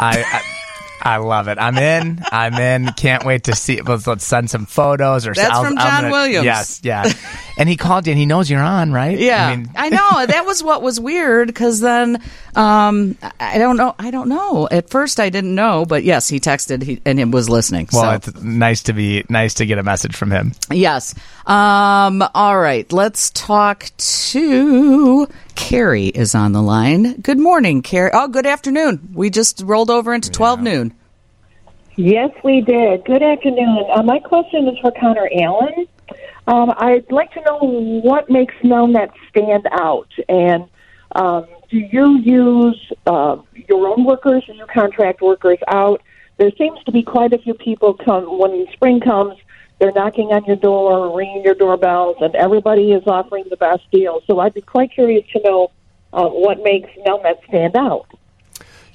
I love it. I'm in. Can't wait to see it. Let's send some photos. That's from John Williams. Yes, yeah. And he called you, and he knows you're on, right? Yeah, I know. That was what was weird, because then I don't know. At first, I didn't know, but yes, he texted and he was listening. Well, so. It's nice to get a message from him. Yes. All right. Let's talk to Carrie is on the line. Good morning, Carrie. Oh, good afternoon. We just rolled over into 12 noon. Yes, we did. Good afternoon. My question is for Connor Allen. I'd like to know what makes Nelnet stand out, and do you use your own workers or you contract workers out? There seems to be quite a few people when spring comes, they're knocking on your door, ringing your doorbells, and everybody is offering the best deal. So I'd be quite curious to know what makes Nelnet stand out.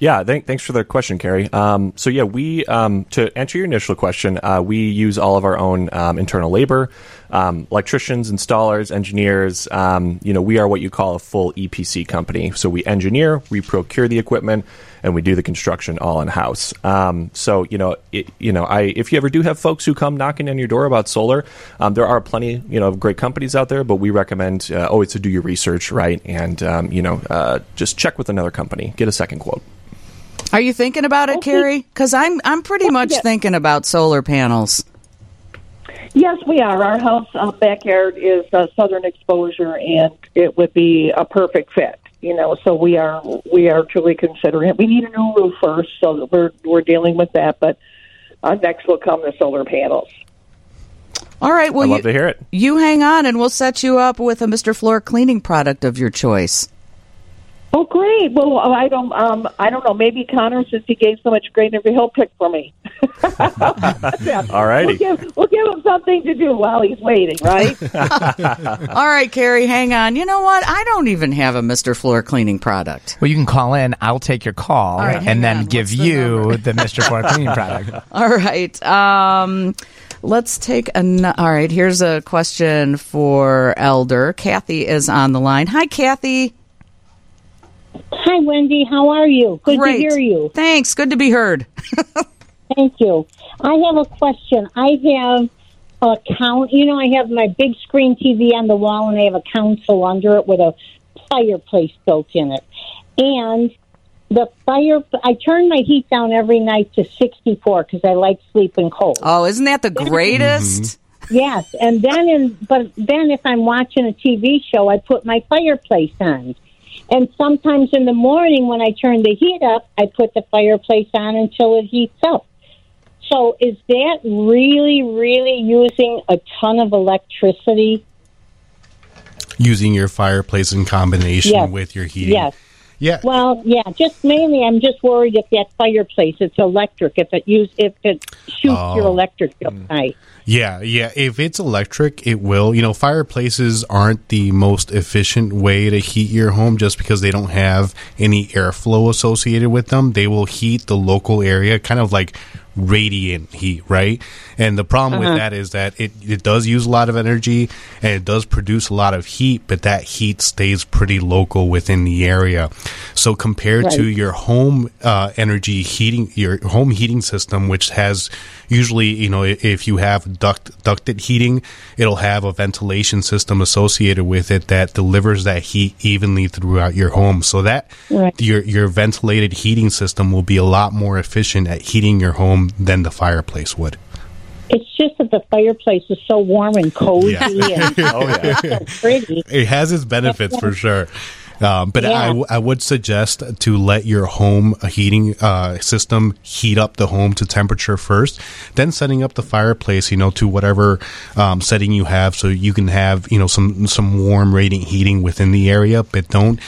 Yeah, thanks for the question, Carrie. So, we to answer your initial question, we use all of our own internal labor, electricians, installers, engineers. We are what you call a full EPC company. So we engineer, we procure the equipment, and we do the construction all in-house. If you ever do have folks who come knocking on your door about solar, there are plenty, of great companies out there, but we recommend always to do your research, right? And, just check with another company. Get a second quote. Are you thinking about it, Carrie? Because I'm pretty much thinking about solar panels. Yes, we are. Our house backyard is southern exposure, and it would be a perfect fit. So we are truly considering it. We need a new roof first, so we're dealing with that. But next will come the solar panels. All right. Well, I'd love to hear it. You hang on, and we'll set you up with a Mr. Floor cleaning product of your choice. Oh, great! Well, I don't know. Maybe Connor, since he gave so much great interview, he'll pick for me. All righty. We'll give him something to do while he's waiting, right? All right, Carrie, hang on. You know what? I don't even have a Mr. Floor cleaning product. Well, you can call in. I'll take your call give you the Mr. Floor cleaning product. All right. Let's take all right. Here's a question for Elder. Kathy is on the line. Hi, Kathy. Hi, Wendy. How are you? Good to hear you. Thanks. Good to be heard. Thank you. I have a question. I have a I have my big screen TV on the wall, and I have a console under it with a fireplace built in it. And I turn my heat down every night to 64 because I like sleeping cold. Oh, isn't that the greatest? Mm-hmm. Yes. And then, but then if I'm watching a TV show, I put my fireplace on. And sometimes in the morning when I turn the heat up, I put the fireplace on until it heats up. So is that really, really using a ton of electricity? Using your fireplace in combination with your heating? Yes. Yeah. Well, yeah, just mainly I'm just worried if that fireplace, it's electric, if it shoots your electric bill high. Yeah. If it's electric, it will. Fireplaces aren't the most efficient way to heat your home just because they don't have any airflow associated with them. They will heat the local area, kind of like radiant heat, right? And the problem with that is that it does use a lot of energy and it does produce a lot of heat, but that heat stays pretty local within the area. So compared to your home heating system, which has usually, if you have ducted heating, it'll have a ventilation system associated with it that delivers that heat evenly throughout your home. So that your ventilated heating system will be a lot more efficient at heating your home than the fireplace would. It's just that the fireplace is so warm and cozy and so pretty. It has its benefits for sure. But I would suggest to let your home heating system heat up the home to temperature first, then setting up the fireplace, you know, to whatever setting you have, so you can have, you know, some warm radiant heating within the area. But don't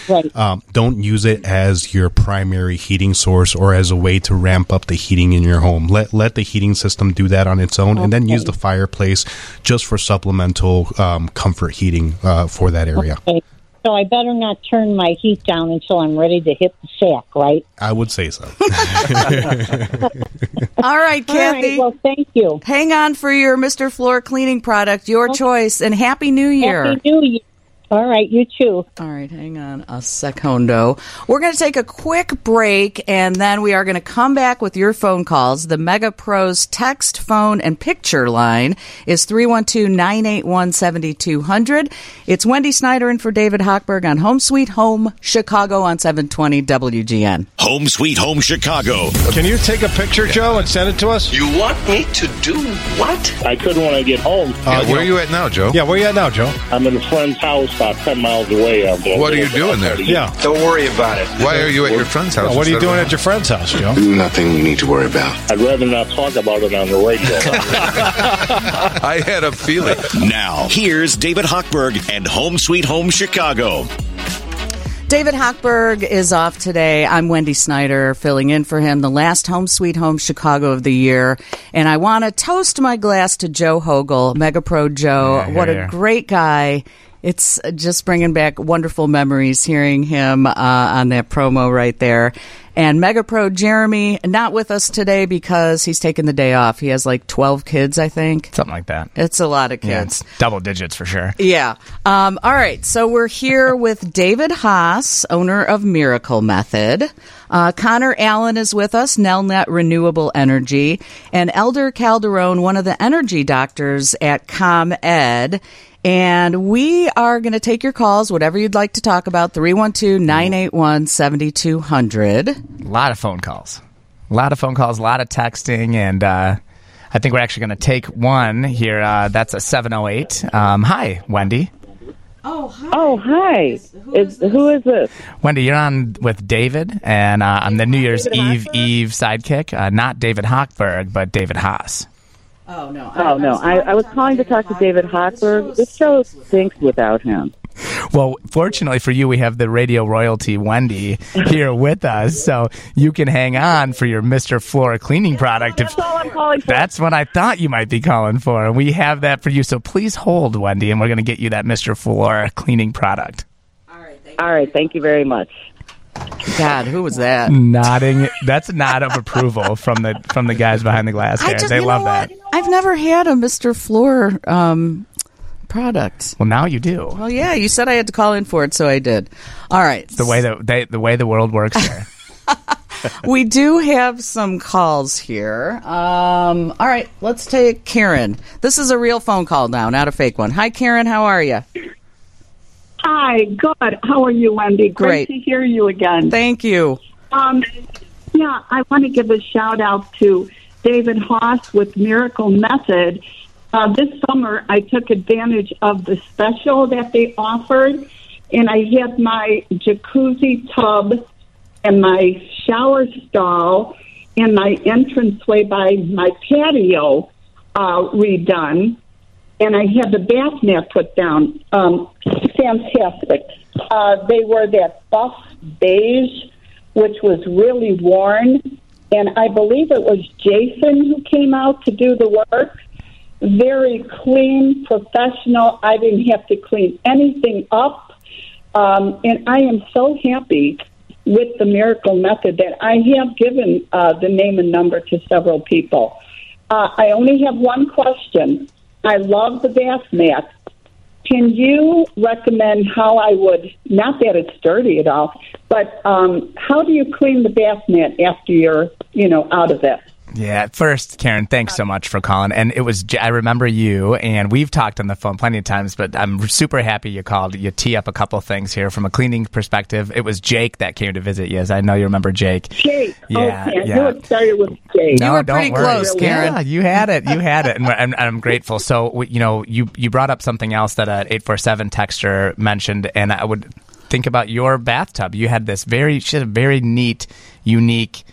use it as your primary heating source or as a way to ramp up the heating in your home. Let the heating system do that on its own, and then use the fireplace just for supplemental comfort heating for that area. Okay. So I better not turn my heat down until I'm ready to hit the sack, right? I would say so. All right, Kathy. All right, well, thank you. Hang on for your Mr. Floor cleaning product, your choice, and Happy New Year. Happy New Year. All right, you too. All right, hang on a secondo. We're going to take a quick break, and then we are going to come back with your phone calls. The Mega Pros text, phone, and picture line is 312-981-7200. It's Wendy Snyder in for David Hochberg on Home Sweet Home Chicago on 720 WGN. Home Sweet Home Chicago. Can you take a picture, Joe, and send it to us? You want me to do what? I couldn't when I get home. Where are you at now, Joe? Yeah, where are you at now, Joe? I'm at a friend's house. About 10 miles away. What are you doing there? Yeah. Don't worry about it. Why are you at your friend's house? What are you doing at your friend's house, Joe? Nothing you need to worry about. I'd rather not talk about it on the radio. I had a feeling. Now, here's David Hochberg and Home Sweet Home Chicago. David Hochberg is off today. I'm Wendy Snyder filling in for him, the last Home Sweet Home Chicago of the year. And I want to toast my glass to Joe Hogel, MegaPro Joe. Yeah, what a great guy. It's just bringing back wonderful memories hearing him on that promo right there. And MegaPro Jeremy, not with us today because he's taking the day off. He has like 12 kids, I think. Something like that. It's a lot of kids. Yeah, it's double digits for sure. Yeah. All right. So we're here with David Haas, owner of Miracle Method. Connor Allen is with us, Nelnet Renewable Energy. And Elder Calderon, one of the energy doctors at ComEd. And we are going to take your calls, whatever you'd like to talk about, 312-981-7200. A lot of phone calls. A lot of phone calls, a lot of texting, and I think we're actually going to take one here. That's a 708. Hi, Wendy. Oh, hi. Oh, hi. Who is this? Wendy, you're on with David, and I'm the New Year's Eve sidekick. Not David Hochberg, but David Haas. I was calling to talk to David Hochberg. This show stinks without him. Well, fortunately for you, we have the radio royalty Wendy here with us, so you can hang on for your Mr. Flora cleaning product. That's all I'm calling for. That's what I thought you might be calling for. We have that for you, so please hold, Wendy, and we're going to get you that Mr. Flora cleaning product. All right, thank you very much. God, who was that? Nodding. That's a nod of approval from the guys behind the glass there. They love that. I've never had a Mr. Floor product. Well, now you do. Well, yeah, you said I had to call in for it, so I did. All right. It's the way the world works here. We do have some calls here. All right, let's take Karen. This is a real phone call now, not a fake one. Hi, Karen. How are you? Hi, good. How are you, Wendy? Great to hear you again. Thank you. I want to give a shout-out to David Haas with Miracle Method. This summer, I took advantage of the special that they offered, and I had my jacuzzi tub and my shower stall and my entranceway by my patio redone. And I had the bath mat put down. Fantastic. They were that buff beige, which was really worn. And I believe it was Jason who came out to do the work. Very clean, professional. I didn't have to clean anything up. And I am so happy with the Miracle Method that I have given the name and number to several people. I only have one question. I love the bath mat. Can you recommend how I would, not that it's dirty at all, but how do you clean the bath mat after you're, out of it? Yeah, first, Karen, thanks so much for calling. And it was, I remember you, and we've talked on the phone plenty of times, but I'm super happy you called. You tee up a couple things here from a cleaning perspective. It was Jake that came to visit you. As I know you remember Jake. Jake. Yeah, okay. Yeah. I knew it started with Jake. No, you were pretty close, Karen. Yeah, you had it. And I'm grateful. So, you brought up something else that 847 texter mentioned, and I would think about your bathtub. You had this very neat, unique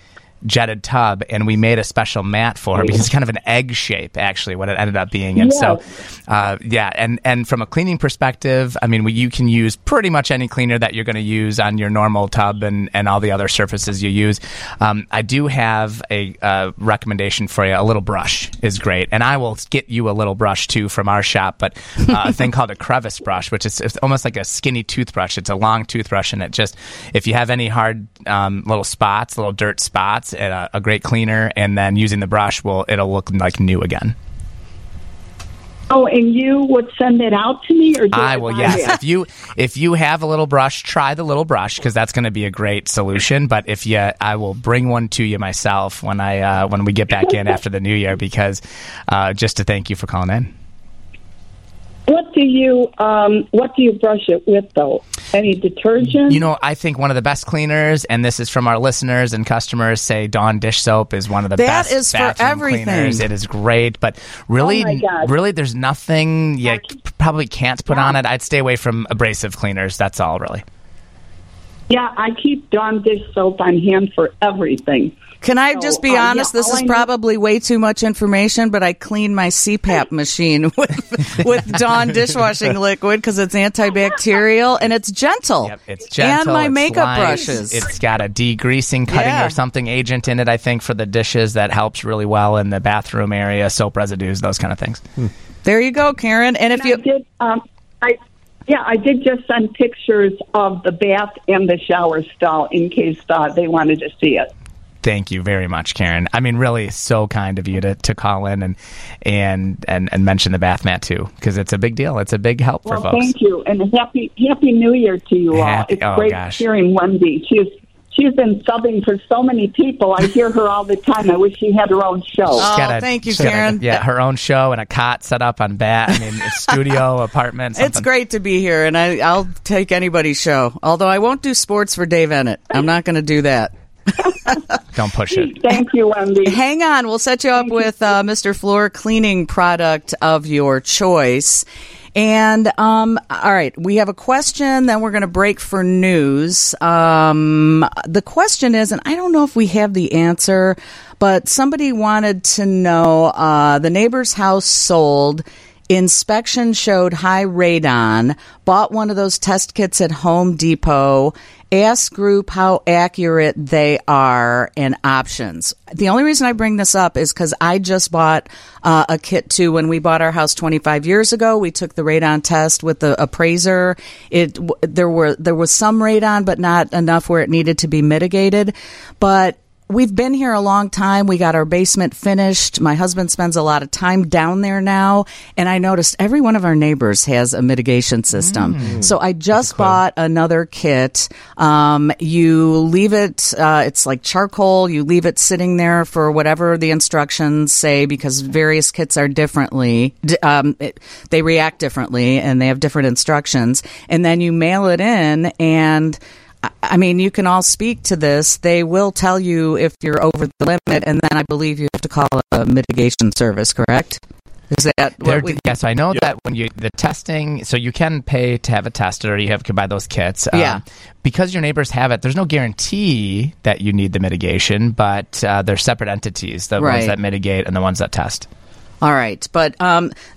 jetted tub, and we made a special mat for her because it's kind of an egg shape, actually, what it ended up being. And so from a cleaning perspective, I mean, you can use pretty much any cleaner that you're going to use on your normal tub and all the other surfaces you use. I do have a recommendation for you. A little brush is great, and I will get you a little brush too from our shop, but a thing called a crevice brush, which is it's almost like a skinny toothbrush. It's a long toothbrush, and it just, if you have any hard little spots, little dirt spots, and a great cleaner, and then using the brush it'll look like new again. Oh, and you would send it out to me, or I will? Yes, you? if you have a little brush, try the little brush because that's going to be a great solution. But if you, I will bring one to you myself when we get back in after the new year, because just to thank you for calling in. What do you brush it with, though? Any detergent? You know, I think one of the best cleaners, and this is from our listeners and customers, say Dawn dish soap is one of the best. That is for everything. Cleaners. It is great, but really, there's nothing you probably can't put on it. I'd stay away from abrasive cleaners. That's all, really. Yeah, I keep Dawn dish soap on hand for everything. Can I just be honest? This is probably way too much information, but I clean my CPAP machine with Dawn dishwashing liquid because it's antibacterial and it's gentle. Yep, it's gentle. And my makeup brushes. It's got a degreasing, cutting or something agent in it, I think, for the dishes that helps really well in the bathroom area, soap residues, those kind of things. Hmm. There you go, Karen. And if I did just send pictures of the bath and the shower stall in case they wanted to see it. Thank you very much, Karen. I mean, really, so kind of you to call in and mention the bath mat too, because it's a big deal. It's a big help for folks. Thank you, and happy New Year to you all. It's great hearing Wendy. She's been subbing for so many people. I hear her all the time. I wish she had her own show. Thank you, Karen. Her own show and a cot set up on bat. I mean, a studio, apartment, something. It's great to be here, and I'll take anybody's show. Although I won't do sports for Dave Ennett. I'm not going to do that. Don't push it. Thank you, Wendy. Hang on. We'll set you up with Mr. Floor cleaning product of your choice. And, all right, we have a question, then we're going to break for news. The question is, and I don't know if we have the answer, but somebody wanted to know, the neighbor's house sold, inspection showed high radon, bought one of those test kits at Home Depot, ask group how accurate they are and options. The only reason I bring this up is because I just bought a kit too. When we bought our house 25 years ago, we took the radon test with the appraiser. There was some radon, but not enough where it needed to be mitigated. But we've been here a long time. We got our basement finished. My husband spends a lot of time down there now. And I noticed every one of our neighbors has a mitigation system. So I just bought another kit. You leave it, it's like charcoal. You leave it sitting there for whatever the instructions say, because various kits are differently. They react differently and they have different instructions. And then you mail it in, and I mean, you can all speak to this. They will tell you if you're over the limit, and then I believe you have to call a mitigation service, correct? Is that what we... Yes, I know that when the testing, so you can pay to have it tested, or you can buy those kits. Because your neighbors have it, there's no guarantee that you need the mitigation, but they're separate entities, the ones that mitigate and the ones that test. All right, but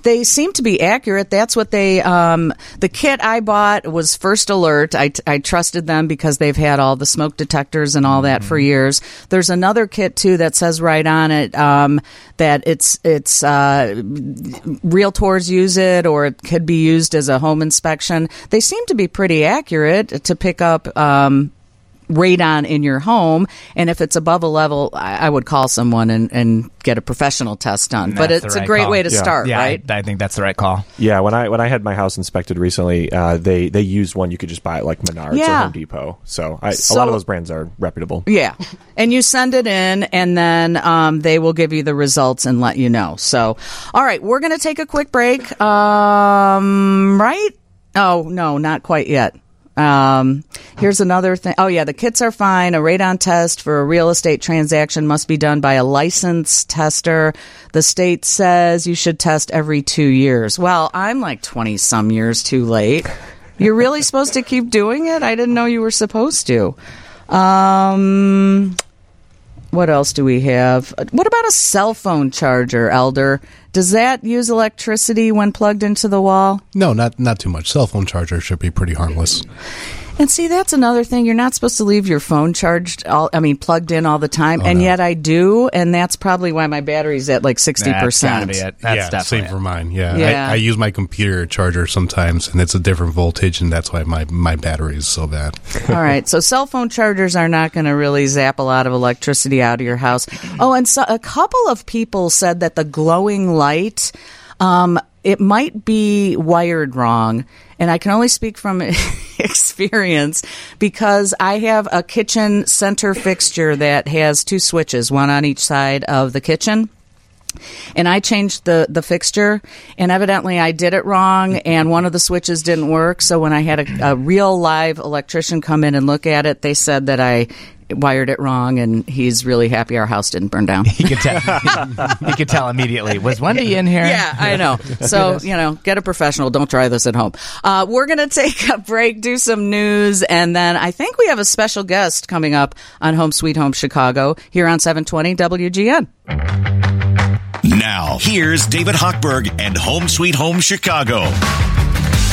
they seem to be accurate. That's what they the kit I bought was First Alert. I trusted them because they've had all the smoke detectors and all that for years. There's another kit too that says right on it that it's realtors use it, or it could be used as a home inspection. They seem to be pretty accurate to pick up radon in your home, and if it's above a level, I would call someone and get a professional test done. But it's a great way to start, right? I think that's the right call. Yeah, when I had my house inspected recently, they used one you could just buy at like Menards or Home Depot. So a lot of those brands are reputable. Yeah, and you send it in, and then they will give you the results and let you know. So, all right, we're going to take a quick break, right? Oh, no, not quite yet. Here's another thing. Oh, yeah, the kits are fine. A radon test for a real estate transaction must be done by a licensed tester. The state says you should test every 2 years. Well, I'm like 20-some years too late. You're really supposed to keep doing it? I didn't know you were supposed to. What else do we have? What about a cell phone charger, Elder? Does that use electricity when plugged into the wall? No, not too much. Cell phone charger should be pretty harmless. And see, that's another thing. You're not supposed to leave your phone charged, plugged in all the time. Yet I do, and that's probably why my battery's at like 60%. That's gotta be it. Same for mine. Yeah. I use my computer charger sometimes, and it's a different voltage, and that's why my battery is so bad. All right. So cell phone chargers are not going to really zap a lot of electricity out of your house. Oh, and so a couple of people said that the glowing light, it might be wired wrong, and I can only speak from experience because I have a kitchen center fixture that has two switches, one on each side of the kitchen, and I changed the fixture, and evidently I did it wrong, and one of the switches didn't work, so when I had a real live electrician come in and look at it, they said that I wired it wrong, and he's really happy our house didn't burn down. He could tell. He could tell immediately. Was Wendy in here? Yeah, I know. So, get a professional. Don't try this at home. We're going to take a break, do some news, and then I think we have a special guest coming up on Home Sweet Home Chicago here on 720 WGN. Now, here's David Hochberg and Home Sweet Home Chicago.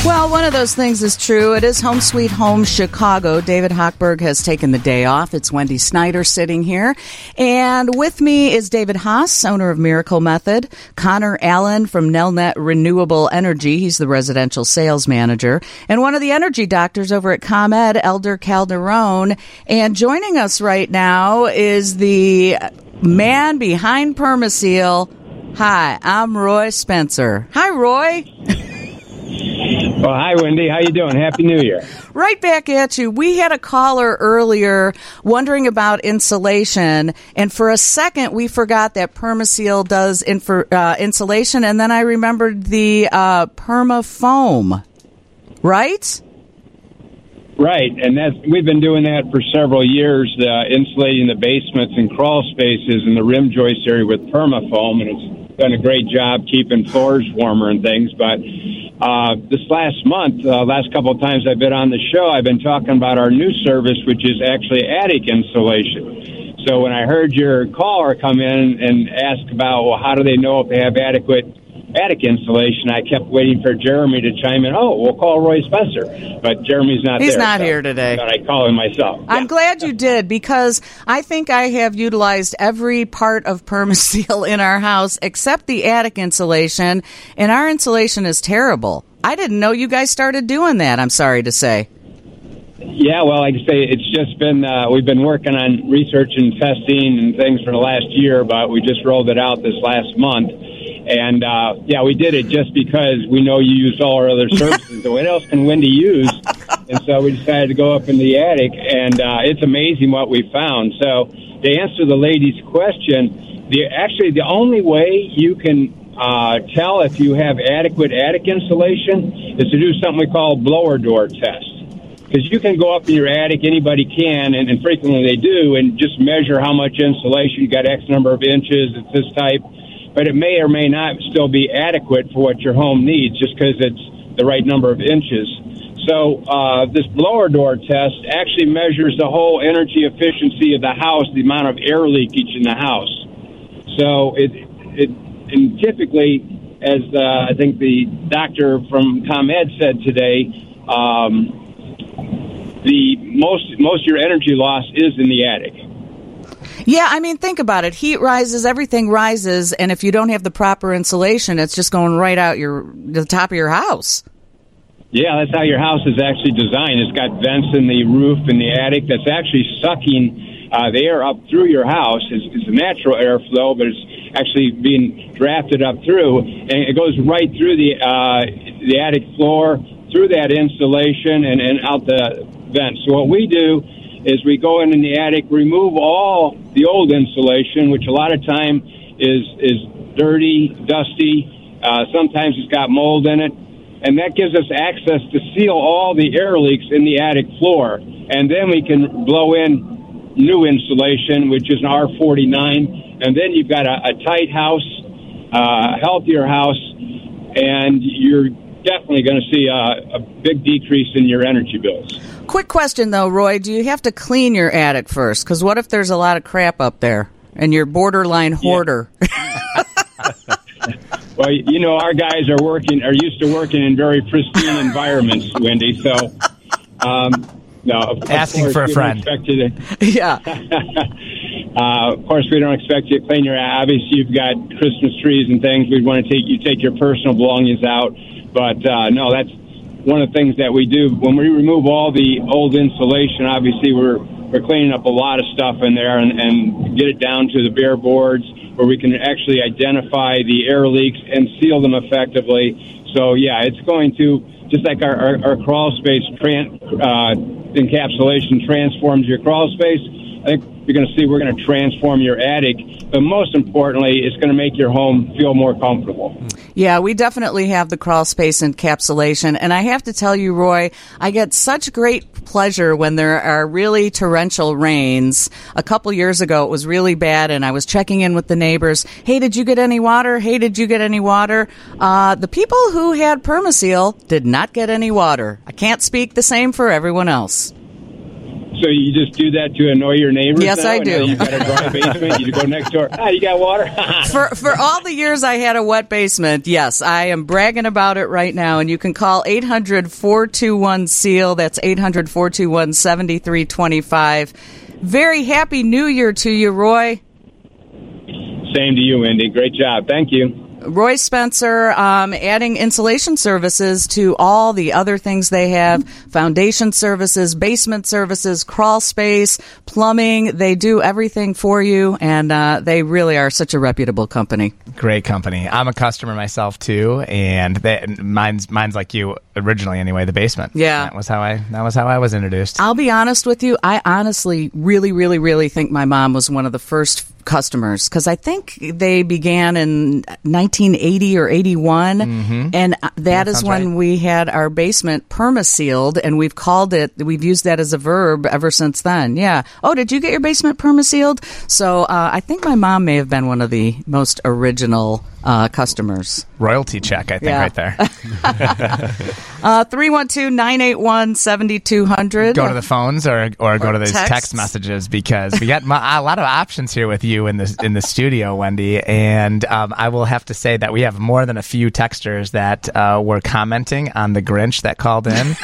Well, one of those things is true. It is Home Sweet Home Chicago. David Hochberg has taken the day off. It's Wendy Snyder sitting here. And with me is David Haas, owner of Miracle Method, Connor Allen from Nelnet Renewable Energy. He's the residential sales manager. And one of the energy doctors over at ComEd, Elder Calderon. And joining us right now is the man behind PermaSeal. Hi, I'm Roy Spencer. Hi, Roy. Well, hi, Wendy. How you doing? Happy New Year. Right back at you. We had a caller earlier wondering about insulation, and for a second we forgot that PermaSeal does insulation, and then I remembered the PermaFoam, right? Right, and we've been doing that for several years, insulating the basements and crawl spaces in the rim joist area with PermaFoam, and it's done a great job keeping floors warmer and things, but this last month, last couple of times I've been on the show, I've been talking about our new service, which is actually attic insulation. So when I heard your caller come in and ask about, how do they know if they have adequate attic insulation, I kept waiting for Jeremy to chime in. Oh, we'll call Roy Spencer. But Jeremy's not there. He's not here today. But I call him myself. I'm glad you did, because I think I have utilized every part of PermaSeal in our house except the attic insulation, and our insulation is terrible. I didn't know you guys started doing that, I'm sorry to say. Yeah, well, like I say, it's just been, we've been working on research and testing and things for the last year, but we just rolled it out this last month. And, we did it just because we know you used all our other services. So what else can Wendy use? And so we decided to go up in the attic, and it's amazing what we found. So to answer the lady's question, the only way you can tell if you have adequate attic insulation is to do something we call blower door test. Because you can go up in your attic, anybody can, and frequently they do, and just measure how much insulation. You got X number of inches, it's this type. But it may or may not still be adequate for what your home needs just because it's the right number of inches. So this blower door test actually measures the whole energy efficiency of the house, the amount of air leakage in the house. So and typically, as I think the doctor from ComEd said today, the most of your energy loss is in the attic. Yeah, think about it. Heat rises, everything rises, and if you don't have the proper insulation, it's just going right out the top of your house. Yeah, that's how your house is actually designed. It's got vents in the roof and the attic that's actually sucking the air up through your house. It's a natural airflow, but it's actually being drafted up through, and it goes right through the attic floor, through that insulation, and out the vents. So what we do is we go in the attic, remove all the old insulation, which a lot of time is dirty, dusty. Sometimes it's got mold in it. And that gives us access to seal all the air leaks in the attic floor. And then we can blow in new insulation, which is an R49. And then you've got a tight house, a healthier house, and you're definitely going to see a big decrease in your energy bills. Quick question, though, Roy. Do you have to clean your attic first? Because what if there's a lot of crap up there and you're borderline hoarder? Yeah. Well, you know, our guys are used to working in very pristine environments, Wendy. So, no, of asking course, for a friend. Yeah. Of course, we don't expect you to clean your. Obviously, you've got Christmas trees and things. We'd want to take your personal belongings out. But no, that's one of the things that we do when we remove all the old insulation. Obviously, we're cleaning up a lot of stuff in there and get it down to the bare boards, where we can actually identify the air leaks and seal them effectively. So, yeah, it's going to, just like our crawl space encapsulation transforms your crawl space, I think you're going to see we're going to transform your attic. But most importantly, it's going to make your home feel more comfortable. Yeah, we definitely have the crawl space encapsulation. And I have to tell you, Roy, I get such great pleasure when there are really torrential rains. A couple years ago, it was really bad, and I was checking in with the neighbors. Hey, did you get any water? Hey, did you get any water? The people who had PermaSeal did not get any water. I can't speak the same for everyone else. So you just do that to annoy your neighbors? Yes, I do. You've got a dry basement. You go next door. Ah, you got water? for all the years I had a wet basement, yes, I am bragging about it right now. And you can call 800-421-SEAL. That's 800-421-7325. Very happy New Year to you, Roy. Same to you, Wendy. Great job. Thank you. Roy Spencer, adding insulation services to all the other things they have, foundation services, basement services, crawl space, plumbing. They do everything for you, and they really are such a reputable company. Great company. I'm a customer myself, too, and mine's like you originally anyway, the basement. Yeah. That was how I was introduced. I'll be honest with you. I honestly really, really, really think my mom was one of the first customers, because I think they began in 1980 or 81, mm-hmm. and that is when right. we had our basement perma-sealed, and we've used that as a verb ever since then. Yeah. Oh, did you get your basement perma-sealed? So I think my mom may have been one of the most original customers. Royalty check, I think, yeah. Right there. 312-981-7200. Go to the phones or go to those text messages, because we got a lot of options here with you in the studio, Wendy. And I will have to say that we have more than a few texters that were commenting on the Grinch that called in.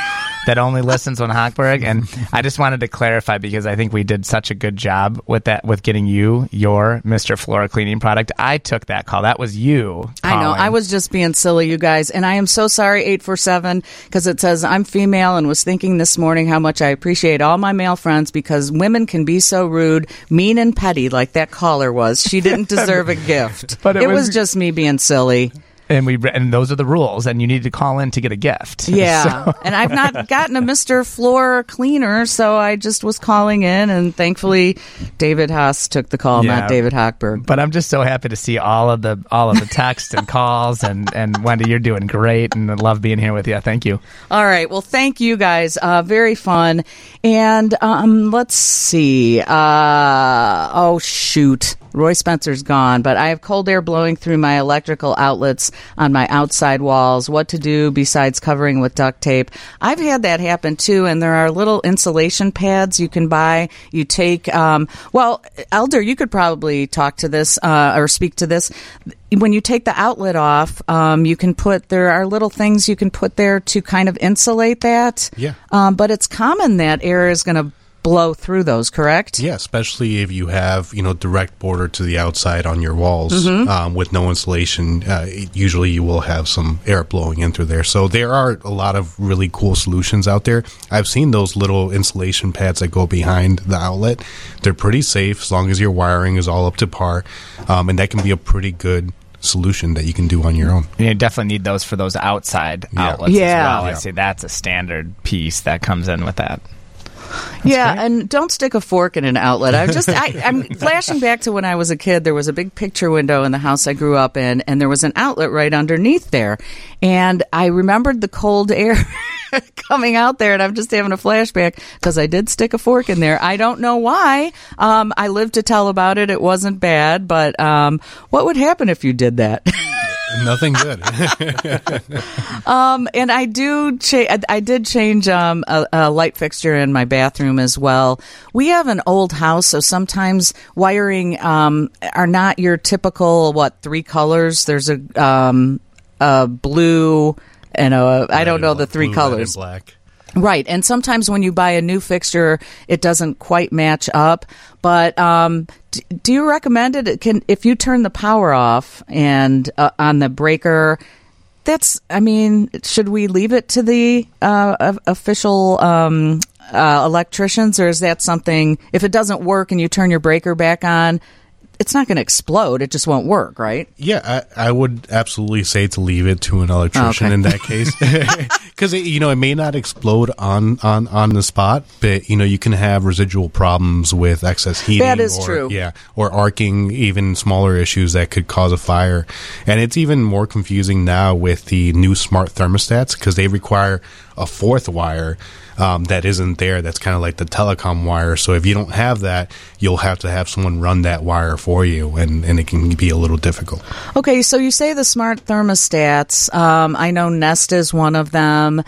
That only listens on Hochberg. And I just wanted to clarify, because I think we did such a good job with getting you your Mr. Flora cleaning product. I took that call. That was you calling. I know. I was just being silly, you guys. And I am so sorry, 847, because it says, I'm female and was thinking this morning how much I appreciate all my male friends, because women can be so rude, mean, and petty like that caller was. She didn't deserve a gift. But it was just me being silly. And those are the rules, and you need to call in to get a gift. Yeah, so. And I've not gotten a Mr. Floor cleaner, so I just was calling in, and thankfully David Haas took the call, yeah. Not David Hochberg. But I'm just so happy to see all of the texts and calls, and Wendy, you're doing great, and I love being here with you. Thank you. All right, well, thank you guys. Very fun. And let's see. Oh, shoot. Roy Spencer's gone, but I have cold air blowing through my electrical outlets on my outside walls. What to do besides covering with duct tape? I've had that happen, too, and there are little insulation pads you can buy. You take, well, Elder, you could probably talk to this or speak to this. When you take the outlet off, there are little things you can put there to kind of insulate that. Yeah. But it's common that air is going to blow through those, correct? Yeah, especially if you have, direct border to the outside on your walls, mm-hmm. With no insulation, usually you will have some air blowing in through there. So there are a lot of really cool solutions out there. I've seen those little insulation pads that go behind the outlet. They're pretty safe as long as your wiring is all up to par, and that can be a pretty good solution that you can do on your own. You definitely need those for those outside outlets as well. Yeah. I see that's a standard piece that comes in with that. That's great. And don't stick a fork in an outlet. I'm flashing back to when I was a kid. There was a big picture window in the house I grew up in, and there was an outlet right underneath there. And I remembered the cold air coming out there, and I'm just having a flashback because I did stick a fork in there. I don't know why. I lived to tell about it. It wasn't bad, but what would happen if you did that? Nothing good. And I did change a light fixture in my bathroom as well. We have an old house, so sometimes wiring are not your typical, three colors. There's a blue and I don't know the three colors. Red and black. Right, and sometimes when you buy a new fixture, it doesn't quite match up. But do you recommend it? If you turn the power off and on the breaker, should we leave it to the official electricians, or is that something? If it doesn't work and you turn your breaker back on, it's not going to explode. It just won't work, right? Yeah, I would absolutely say to leave it to an electrician in that case, because it may not explode on the spot, but you can have residual problems with excess heating. That is true. Yeah, or arcing, even smaller issues that could cause a fire. And it's even more confusing now with the new smart thermostats because they require a fourth wire that isn't there. That's kind of like the telecom wire. So if you don't have that, you'll have to have someone run that wire for you, and it can be a little difficult. Okay, so you say the smart thermostats. I know Nest is one of them,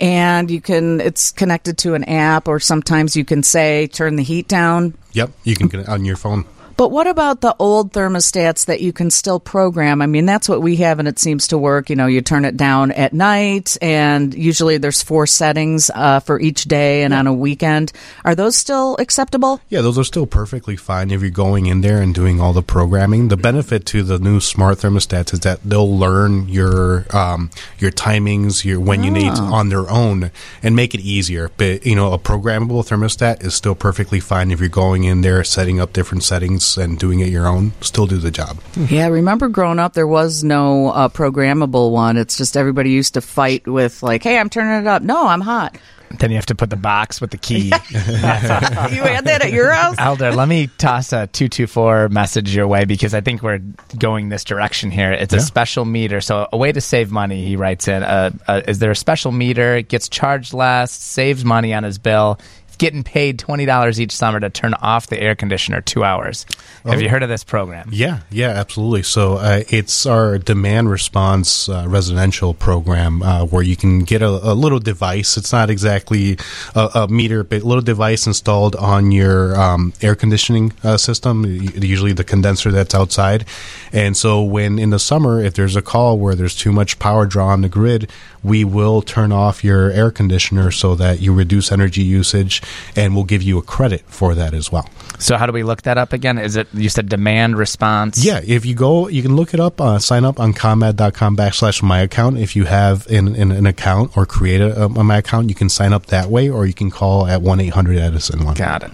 and it's connected to an app, or sometimes you can say turn the heat down. Yep, you can get it on your phone. But what about the old thermostats that you can still program? I mean, that's what we have, and it seems to work. You turn it down at night, and usually there's 4 settings for each day and on a weekend. Are those still acceptable? Yeah, those are still perfectly fine if you're going in there and doing all the programming. The benefit to the new smart thermostats is that they'll learn your timings, when you need on their own, and make it easier. But, a programmable thermostat is still perfectly fine if you're going in there, setting up different settings, and doing it your own, still do the job. Yeah, I remember growing up, there was no programmable one. It's just everybody used to fight with, hey, I'm turning it up. No, I'm hot. Then you have to put the box with the key. You had that at your house? Elder, let me toss a 224 message your way because I think we're going this direction here. It's a special meter. So a way to save money, he writes in. Is there a special meter? It gets charged less, saves money on his bill. Getting paid $20 each summer to turn off the air conditioner 2 hours. Have you heard of this program? Yeah, absolutely. So it's our demand response residential program where you can get a little device. It's not exactly a meter, but a little device installed on your air conditioning system, usually the condenser that's outside. And so when in the summer, if there's a call where there's too much power draw on the grid, we will turn off your air conditioner so that you reduce energy usage, and we'll give you a credit for that as well. So how do we look that up again? Is it, you said demand response? Yeah, if you go, you can look it up, sign up on comed.com/myaccount. If you have an account or create a My Account, you can sign up that way, or you can call at 1-800-EDISON-1. Got it.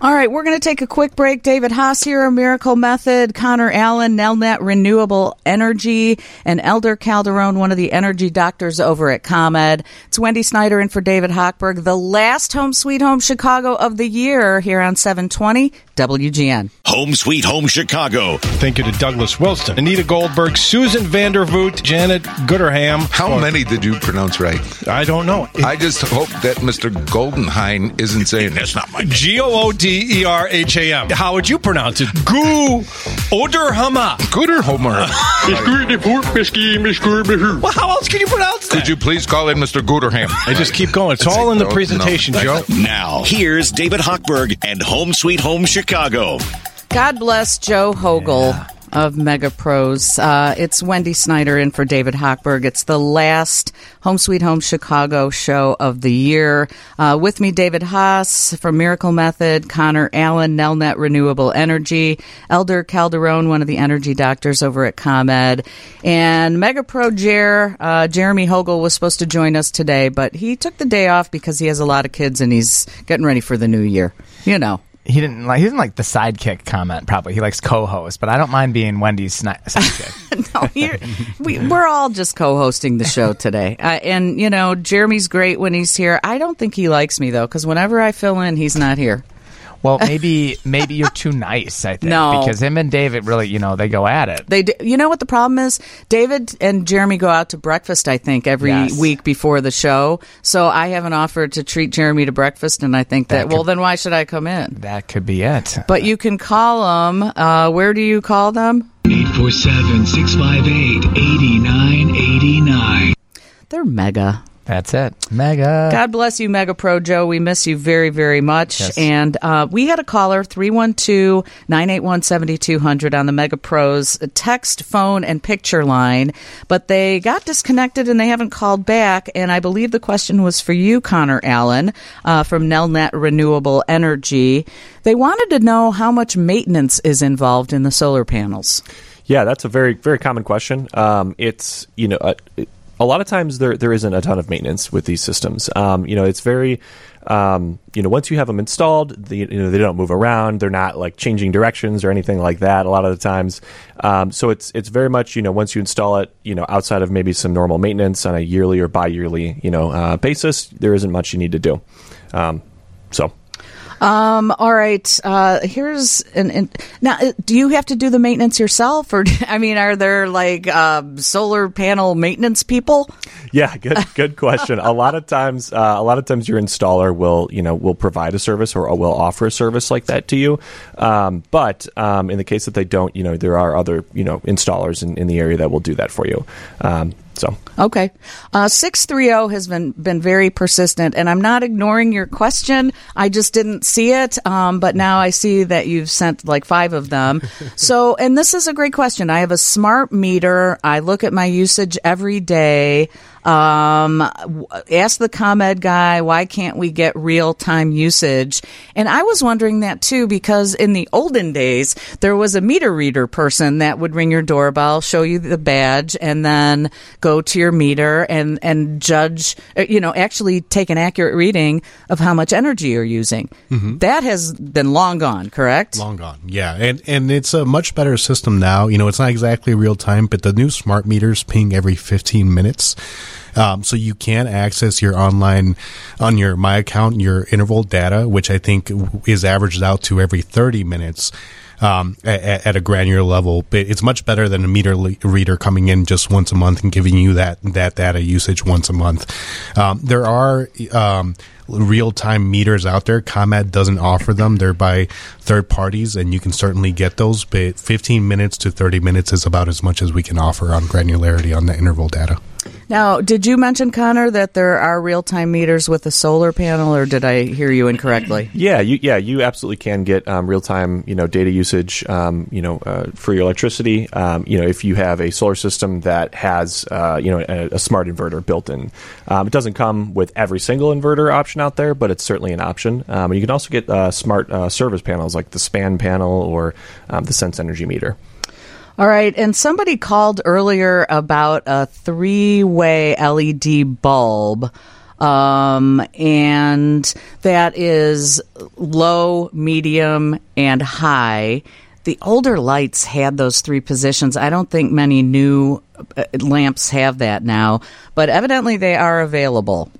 All right, we're going to take a quick break. David Haas here, Miracle Method, Connor Allen, Nelnet Renewable Energy, and Elder Calderon, one of the energy doctors over at ComEd. It's Wendy Snyder in for David Hochberg, the last Home Sweet Home Chicago of the year here on 720 WGN. Home Sweet Home Chicago. Thank you to Douglas Wilson, Anita Goldberg, Susan Vandervoot, Janet Gooderham. How many did you pronounce right? I don't know. I just hope that Mr. Goldenhain isn't saying that's not my name. Gooderham. How would you pronounce it? Gooderhama. Well, how else can you pronounce that? Could you please call in Mr. Gooderham? I just keep going. It's all in the presentation, Joe. Now, here's David Hochberg and Home Sweet Home Chicago. God bless Joe Hogle of Megapros. It's Wendy Snyder in for David Hochberg. It's the last Home Sweet Home Chicago show of the year. With me, David Haas from Miracle Method, Connor Allen, Nelnet Renewable Energy, Elder Calderon, one of the energy doctors over at ComEd, and Megapro Jeremy Hogle was supposed to join us today, but he took the day off because he has a lot of kids and he's getting ready for the new year. He didn't like the sidekick comment, probably. He likes co-host, but I don't mind being Wendy's sidekick. No, we're all just co-hosting the show today. And, Jeremy's great when he's here. I don't think he likes me, though, because whenever I fill in, he's not here. Well, maybe you're too nice, I think. No. Because him and David really, they go at it. They do. You know what the problem is? David and Jeremy go out to breakfast, I think, every week before the show. So I haven't offered to treat Jeremy to breakfast, and I think then why should I come in? That could be it. But you can call them. Where do you call them? 847-658-8989. They're mega. That's it. Mega. God bless you, Mega Pro Joe. We miss you very, very much. Yes. And we had a caller, 312-981-7200 on the Mega Pro's text, phone, and picture line. But they got disconnected and they haven't called back. And I believe the question was for you, Connor Allen, from Nelnet Renewable Energy. They wanted to know how much maintenance is involved in the solar panels. Yeah, that's a very, very common question. It's, you know... A lot of times there isn't a ton of maintenance with these systems. It's very, once you have them installed, they don't move around. They're not like changing directions or anything like that a lot of the times. So it's very much, once you install it, outside of maybe some normal maintenance on a yearly or bi-yearly, basis, there isn't much you need to do. All right. Here's now. Do you have to do the maintenance yourself, or are there solar panel maintenance people? Yeah, good question. A lot of times your installer will provide a service or will offer a service like that to you. But in the case that they don't, there are other installers in the area that will do that for you. 630 has been very persistent, and I'm not ignoring your question. I just didn't see it, but now I see that you've sent like five of them. So, and this is a great question. I have a smart meter. I look at my usage every day. Ask the ComEd guy, why can't we get real-time usage? And I was wondering that, too, because in the olden days, there was a meter reader person that would ring your doorbell, show you the badge, and then go to your meter and judge, actually take an accurate reading of how much energy you're using. Mm-hmm. That has been long gone, correct? Long gone, yeah. And it's a much better system now. It's not exactly real-time, but the new smart meters ping every 15 minutes. So you can access your online, on your My Account, your interval data, which I think is averaged out to every 30 minutes at a granular level. But it's much better than a meter reader coming in just once a month and giving you that data usage once a month. There are... real-time meters out there. ComEd doesn't offer them. They're by third parties, and you can certainly get those, but 15 minutes to 30 minutes is about as much as we can offer on granularity on the interval data. Now, did you mention, Connor, that there are real-time meters with a solar panel, or did I hear you incorrectly? Yeah, you absolutely can get real-time, data usage, for your electricity. If you have a solar system that has, a smart inverter built in, it doesn't come with every single inverter option out there, but it's certainly an option. And you can also get smart service panels like the Span panel or the Sense Energy Meter. All right, and somebody called earlier about a three-way LED bulb, and that is low, medium, and high. The older lights had those three positions. I don't think many new lamps have that now, but evidently they are available.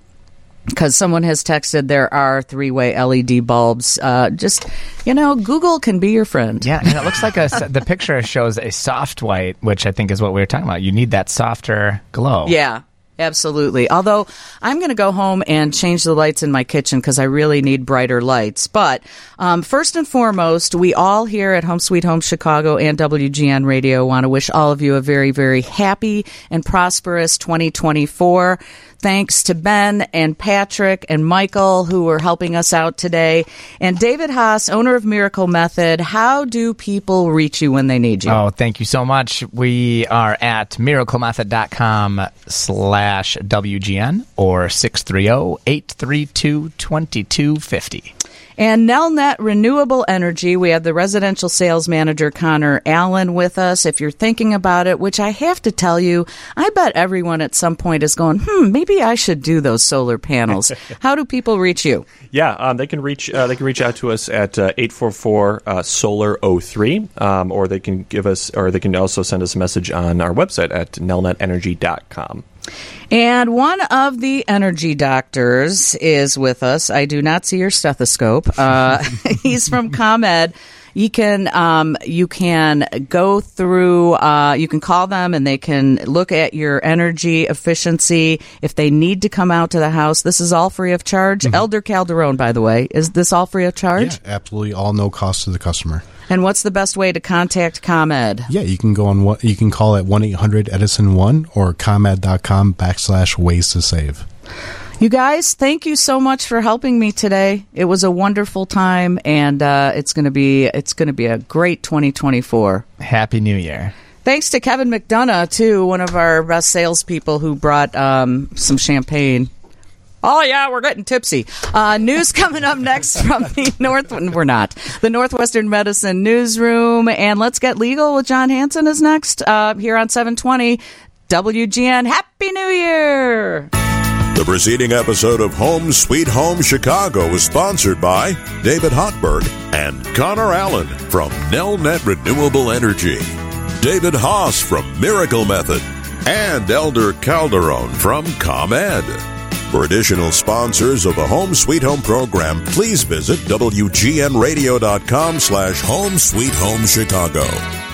Because someone has texted, there are three-way LED bulbs. Google can be your friend. Yeah, and it looks like the picture shows a soft white, which I think is what we were talking about. You need that softer glow. Yeah, absolutely. Although I'm going to go home and change the lights in my kitchen because I really need brighter lights. But first and foremost, we all here at Home Sweet Home Chicago and WGN Radio want to wish all of you a very, very happy and prosperous 2024. Thanks to Ben and Patrick and Michael who were helping us out today. And David Haas, owner of Miracle Method, how do people reach you when they need you? Oh, thank you so much. We are at miraclemethod.com/WGN or 630-832-2250. And Nelnet Renewable Energy, we have the residential sales manager, Connor Allen, with us. If you're thinking about it, which I have to tell you, I bet everyone at some point is going, maybe I should do those solar panels. How do people reach you? Yeah, they can reach out to us at 844-SOLAR-03, or they can also send us a message on our website at nelnetenergy.com. And one of the energy doctors is with us. I do not see your stethoscope. He's from ComEd. You can call them and they can look at your energy efficiency. If they need to come out to the house, this is all free of charge. Mm-hmm. Elder Calderon, by the way, is this all free of charge? Yeah, absolutely, all no cost to the customer. And what's the best way to contact ComEd? Yeah, you can go on. You can call at 1-800-EDISON-1 or comed.com/ways to save. You guys, thank you so much for helping me today. It was a wonderful time, and it's gonna be a great 2024. Happy New Year! Thanks to Kevin McDonough too, one of our best salespeople who brought some champagne. Oh, yeah, we're getting tipsy. News coming up next from the the Northwestern Medicine Newsroom. And Let's Get Legal with John Hansen is next here on 720 WGN. Happy New Year! The preceding episode of Home Sweet Home Chicago was sponsored by David Hochberg and Connor Allen from Nelnet Renewable Energy, David Haas from Miracle Method, and Elder Calderon from ComEd. For additional sponsors of the Home Sweet Home program, please visit WGNRadio.com/Home Sweet Home Chicago.